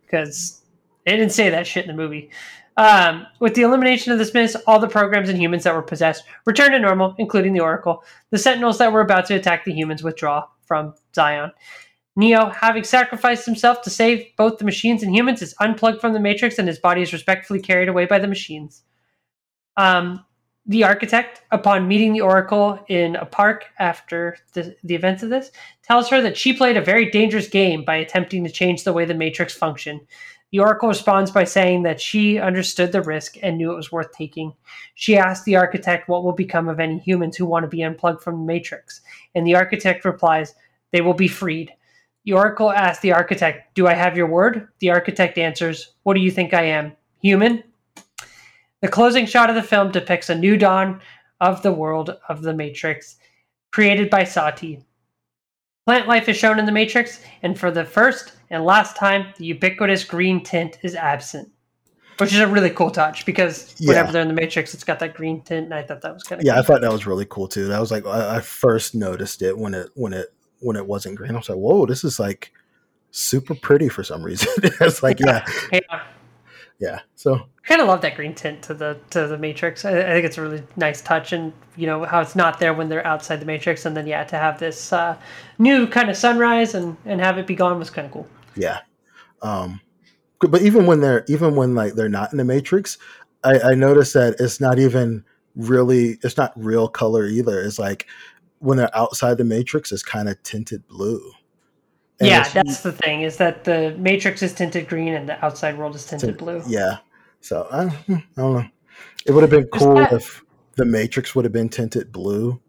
Because they didn't say that shit in the movie. Um, with the elimination of the Smiths, all the programs and humans that were possessed return to normal, including the Oracle. The Sentinels that were about to attack the humans withdraw from Zion. Neo, having sacrificed himself to save both the machines and humans, is unplugged from the Matrix, and his body is respectfully carried away by the machines. Um... The architect, upon meeting the Oracle in a park after the, the events of this, tells her that she played a very dangerous game by attempting to change the way the Matrix functioned. The Oracle responds by saying that she understood the risk and knew it was worth taking. She asks the architect what will become of any humans who want to be unplugged from the Matrix, and the architect replies, "They will be freed." The Oracle asks the architect, "Do I have your word?" The architect answers, "What do you think I am, human?" The closing shot of the film depicts a new dawn of the world of the Matrix, created by Sati. Plant life is shown in the Matrix, and for the first and last time, the ubiquitous green tint is absent, which is a really cool touch, because yeah. whenever they're in the Matrix, it's got that green tint, and I thought that was kind of yeah, cool. I thought that was really cool too. That was like I, I first noticed it when it when it when it wasn't green. I was like, whoa, this is like super pretty for some reason. It's like yeah. yeah. yeah. Yeah, so I kind of love that green tint to the to the Matrix. I, I think it's a really nice touch, and you know how it's not there when they're outside the Matrix, and then yeah, to have this uh, new kind of sunrise and, and have it be gone was kind of cool. Yeah, um, But even when they're even when like they're not in the Matrix, I, I noticed that it's not even really it's not real color either. It's like when they're outside the Matrix, it's kind of tinted blue. And yeah, that's the thing, is that the Matrix is tinted green and the outside world is tinted tint, blue. Yeah. So I, I don't know. It would have been cool that, if the Matrix would have been tinted blue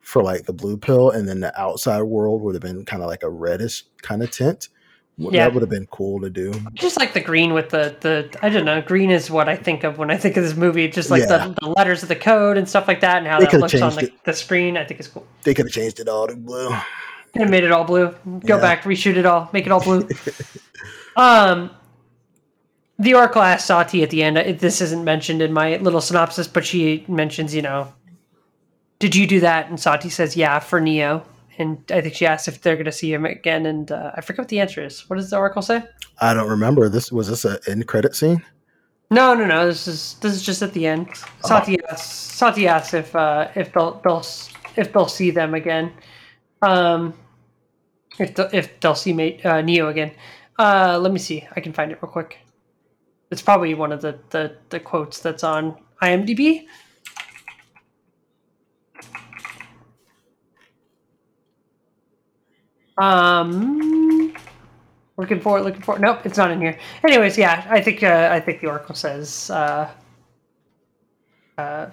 for like the blue pill, and then the outside world would have been kind of like a reddish kind of tint. Yeah. That would have been cool to do. Just like the green with the, the I don't know, green is what I think of when I think of this movie. Just like yeah. the, the letters of the code and stuff like that, and how they that looks on the, the screen, I think is cool. They could have changed it all to blue. Could have made it all blue. Go yeah. back, reshoot it all, make it all blue. um, the Oracle asks Sati at the end, this isn't mentioned in my little synopsis, but she mentions, you know, did you do that? And Sati says, yeah, for Neo. And I think she asked if they're going to see him again, and uh, I forget what the answer is. What does the Oracle say? I don't remember. This was this an end credit scene? No, no, no. This is this is just at the end. Oh. Sati asks, Sati asks if uh, if they'll, they'll if they'll see them again, um, if the, if they'll see mate, uh, Neo again. Uh, let me see. I can find it real quick. It's probably one of the the, the quotes that's on IMDb. Um, looking for it, looking for it. Nope, it's not in here. Anyways, yeah, I think uh, I think the Oracle says, uh, uh,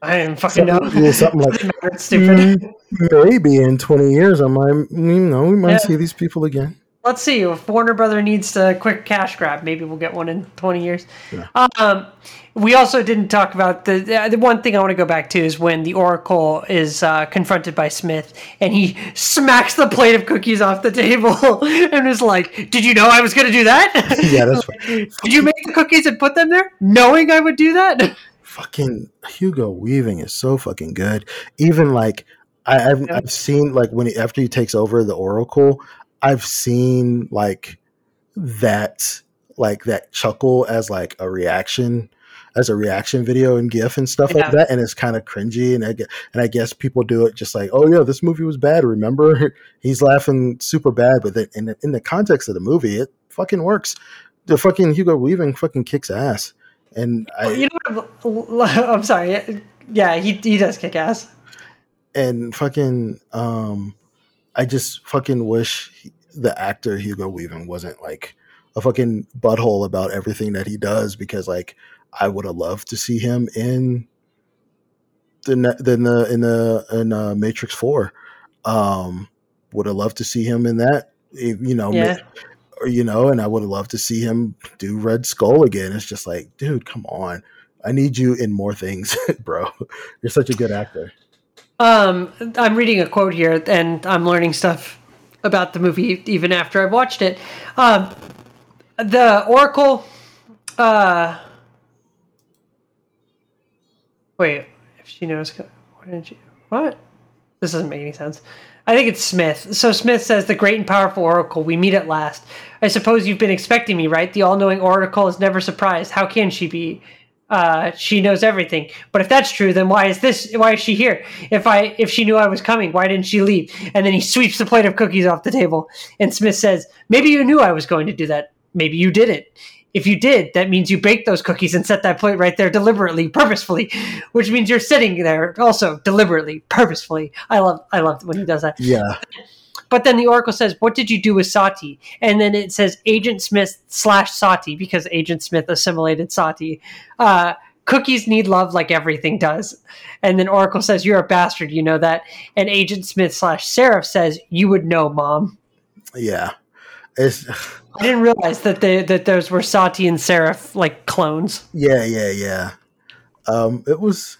I don't fucking know. Yeah, something like it's stupid. Maybe in twenty years, I might, you know, we might yeah. see these people again. Let's see if Warner Brother needs a quick cash grab. Maybe we'll get one in twenty years. Yeah. Um, we also didn't talk about the the one thing I want to go back to is when the Oracle is uh, confronted by Smith, and he smacks the plate of cookies off the table and is like, "Did you know I was going to do that? Yeah, that's right. Did you make the cookies and put them there, knowing I would do that?" Fucking Hugo Weaving is so fucking good. Even like I, I've I've seen like when he, after he takes over the Oracle. I've seen like that, like that chuckle as like a reaction, as a reaction video and GIF and stuff yeah. like that, and it's kind of cringy. And I guess, and I guess people do it just like, oh yeah, this movie was bad. Remember, he's laughing super bad, but then in the, in the context of the movie, it fucking works. The fucking Hugo Weaving fucking kicks ass, and I, you know, what I'm, I'm sorry, yeah, he he does kick ass, and fucking um. I just fucking wish the actor Hugo Weaving wasn't like a fucking butthole about everything that he does, because like I would have loved to see him in the in the in the in uh, Matrix Four. Um, would have loved to see him in that, you know, yeah. ma- you know, and I would have loved to see him do Red Skull again. It's just like, dude, come on, I need you in more things, bro. You're such a good actor. Um, I'm reading a quote here, and I'm learning stuff about the movie even after I've watched it. Um, the Oracle, uh, wait, if she knows, what did you, what? This doesn't make any sense. I think it's Smith. So Smith says, the great and powerful Oracle, we meet at last. I suppose you've been expecting me, right? The all-knowing Oracle is never surprised. How can she be? Uh, she knows everything. But if that's true, then why is this? Why is she here? If I, if she knew I was coming, why didn't she leave? And then he sweeps the plate of cookies off the table. And Smith says, maybe you knew I was going to do that. Maybe you didn't. If you did, that means you baked those cookies and set that plate right there deliberately, purposefully, which means you're sitting there also deliberately, purposefully. I love, I love when he does that. Yeah. But then the Oracle says, what did you do with Sati? And then it says Agent Smith slash Sati, because Agent Smith assimilated Sati. Uh, cookies need love like everything does. And then Oracle says, you're a bastard, you know that. And Agent Smith slash Seraph says, you would know, Mom. Yeah. It's... I didn't realize that they, that those were Sati and Seraph, like, clones. Yeah, yeah, yeah. Um, it was...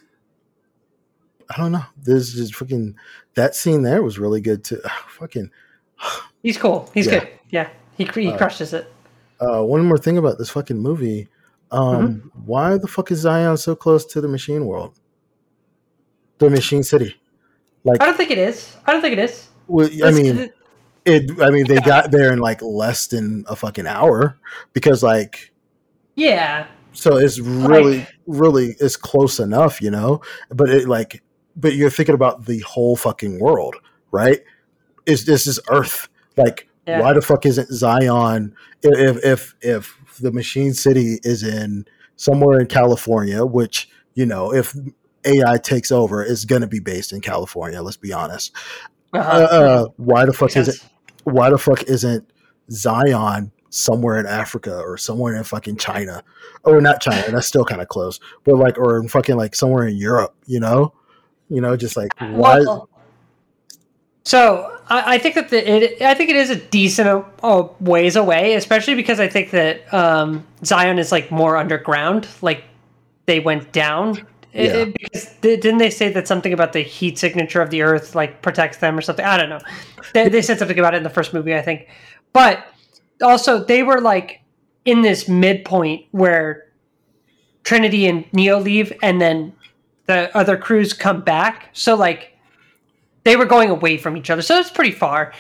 I don't know. This is fucking that scene there was really good too. Oh, fucking, he's cool. He's yeah. good. Yeah, he he uh, crushes it. Uh, one more thing about this fucking movie. Um, mm-hmm. Why the fuck is Zion so close to the machine world? The machine city. Like, I don't think it is. I don't think it is. Well, I it's, mean, it. I mean, they yeah. got there in like less than a fucking hour because like, yeah. So it's really, like, really, it's close enough, you know. But it like. But you're thinking about the whole fucking world, right? Is this is Earth? Like Yeah. Why the fuck isn't Zion? If if if the Machine City is in somewhere in California, which, you know, if A I takes over, it's going to be based in California. Let's be honest. Uh-huh. Uh, why the fuck isn't Why the fuck isn't Zion somewhere in Africa or somewhere in fucking China? Or not China. That's still kind of close. But like, or in fucking like somewhere in Europe. You know, you know, just like why. Well, So I, I think that the, it, I think it is a decent uh, ways away, especially because I think that um, Zion is like more underground. Like they went down it, yeah. it, because they, didn't they say that something about the heat signature of the Earth like protects them or something? I don't know. They, they said something about it in the first movie, I think. But also they were like in this midpoint where Trinity and Neo leave, and then the other crews come back. So like. They were going away from each other, so it's pretty far,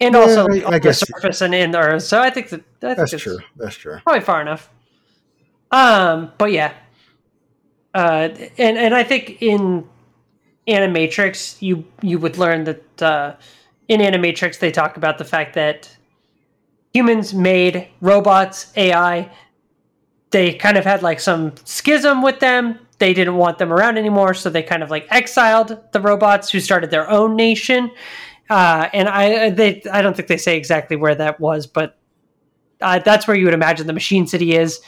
and yeah, also I, I on the surface and in the Earth. So I think that I think that's it's true. That's true. Probably far enough. Um, but yeah, uh, and and I think in Animatrix, you you would learn that uh, in Animatrix they talk about the fact that humans made robots, A I. They kind of had like some schism with them. They didn't want them around anymore, so they kind of like exiled the robots who started their own nation. Uh, and I, they, I don't think they say exactly where that was, but uh, that's where you would imagine the Machine City is,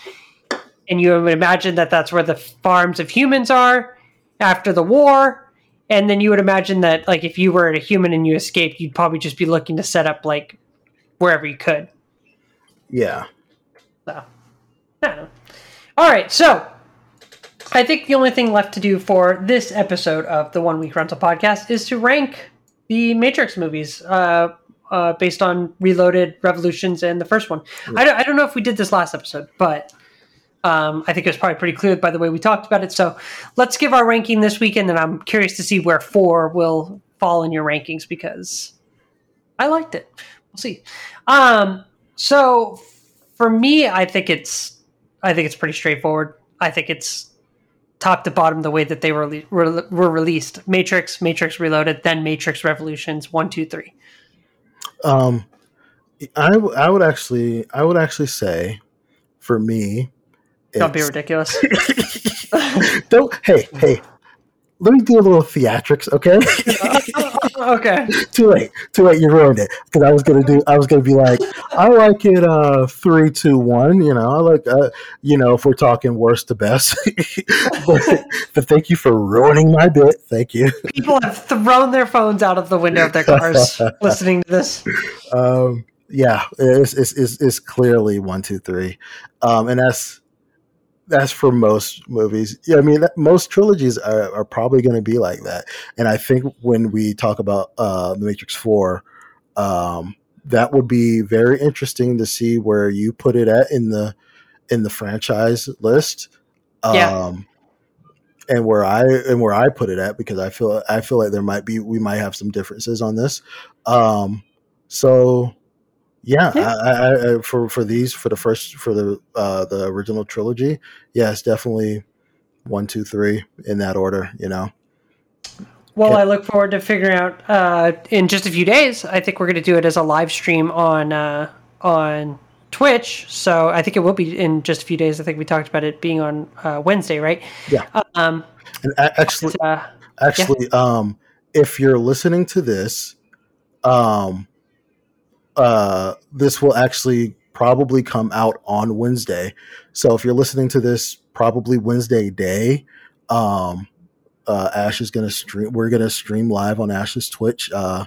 and you would imagine that that's where the farms of humans are after the war. And then you would imagine that, like, if you were a human and you escaped, you'd probably just be looking to set up like wherever you could. Yeah. So, I don't know. All right, so. I think the only thing left to do for this episode of the One Week Rental Podcast is to rank the Matrix movies uh, uh, based on Reloaded, Revolutions, and the first one. Yeah. I, don't, I don't know if we did this last episode, but um, I think it was probably pretty clear by the way we talked about it. So let's give our ranking this weekend, and I'm curious to see where four will fall in your rankings because I liked it. We'll see. Um, so for me, I think it's I think it's pretty straightforward. I think it's top to bottom, the way that they were were, were released: Matrix, Matrix Reloaded, then Matrix Revolutions, one, two, three. Um, I w- I would actually I would actually say, for me, don't be ridiculous. don't hey hey, let me do a little theatrics, okay? Okay. Too late, too late. You ruined it because I was gonna do. I was gonna be like, I like it. Uh, three, two, one. You know, I like. Uh, you know, if we're talking worst to best. but, but thank you for ruining my bit. Thank you. People have thrown their phones out of the window of their cars listening to this. Um. Yeah. It's it's it's, it's clearly one, two, three. Um. And that's that's for most movies. Yeah. I mean, that, most trilogies are, are probably going to be like that. And I think when we talk about uh, the Matrix Four, um. that would be very interesting to see where you put it at in the in the franchise list, um, yeah. and where I and where I put it at because I feel I feel like there might be we might have some differences on this. Um, so, yeah, yeah. I, I, for for these for the first for the uh, the original trilogy, yeah, it's definitely one, two, three in that order, you know. Well, I look forward to figuring out uh, in just a few days. I think we're going to do it as a live stream on uh, on Twitch. So I think it will be in just a few days. I think we talked about it being on uh, Wednesday, right? Yeah. Um, and actually, but, uh, actually, yeah. um, if you're listening to this, um, uh, this will actually probably come out on Wednesday. So if you're listening to this, probably Wednesday day. Um, Uh, Ash is going to stream. We're going to stream live on Ash's Twitch, uh,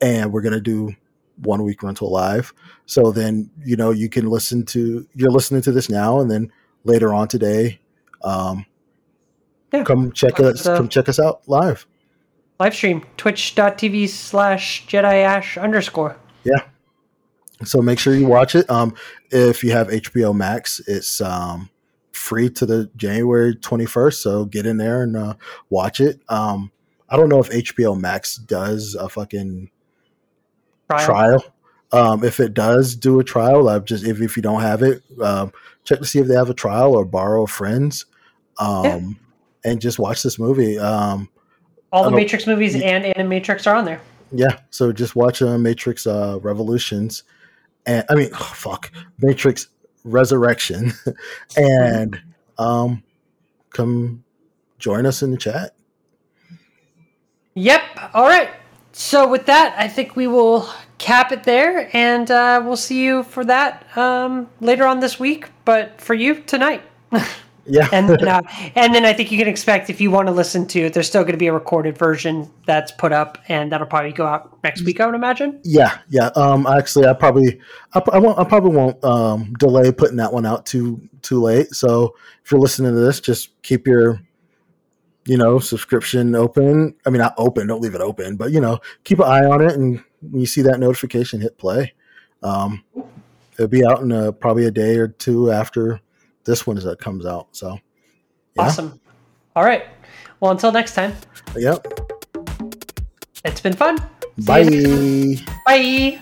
and we're going to do One Week Rental live. So then, you know, you can listen to, you're listening to this now. And then later on today, um, yeah. come check us, come check us out live. Live stream twitch.tv slash Jedi Ash underscore. Yeah. So make sure you watch it. Um, if you have H B O Max, it's, um, free to the January twenty-first, so get in there and uh, watch it. Um, I don't know if H B O Max does a fucking trial. trial. Um, if it does do a trial, I've just if, if you don't have it, um, check to see if they have a trial or borrow friends, um, yeah. and just watch this movie. Um, All the Matrix movies you, and Animatrix are on there. Yeah, so just watch uh, Matrix uh, Revolutions, and I mean, oh, fuck, Matrix Resurrection, and um, come join us in the chat. Yep. All right. So with that, I think we will cap it there, and uh, we'll see you for that um, later on this week. But for you tonight. Yeah. and, then, uh, and then I think you can expect, if you want to listen to it, there's still going to be a recorded version that's put up, and that'll probably go out next week, I would imagine. Yeah, yeah. Um, actually, I probably I, I won't I probably won't um, delay putting that one out too too late. So if you're listening to this, just keep your you know subscription open. I mean, not open. Don't leave it open, but you know, keep an eye on it, and when you see that notification, hit play. Um, it'll be out in a, probably a day or two after this one is that comes out. So yeah. Awesome. All right. Well, until next time. Yep. It's been fun. Bye. Bye.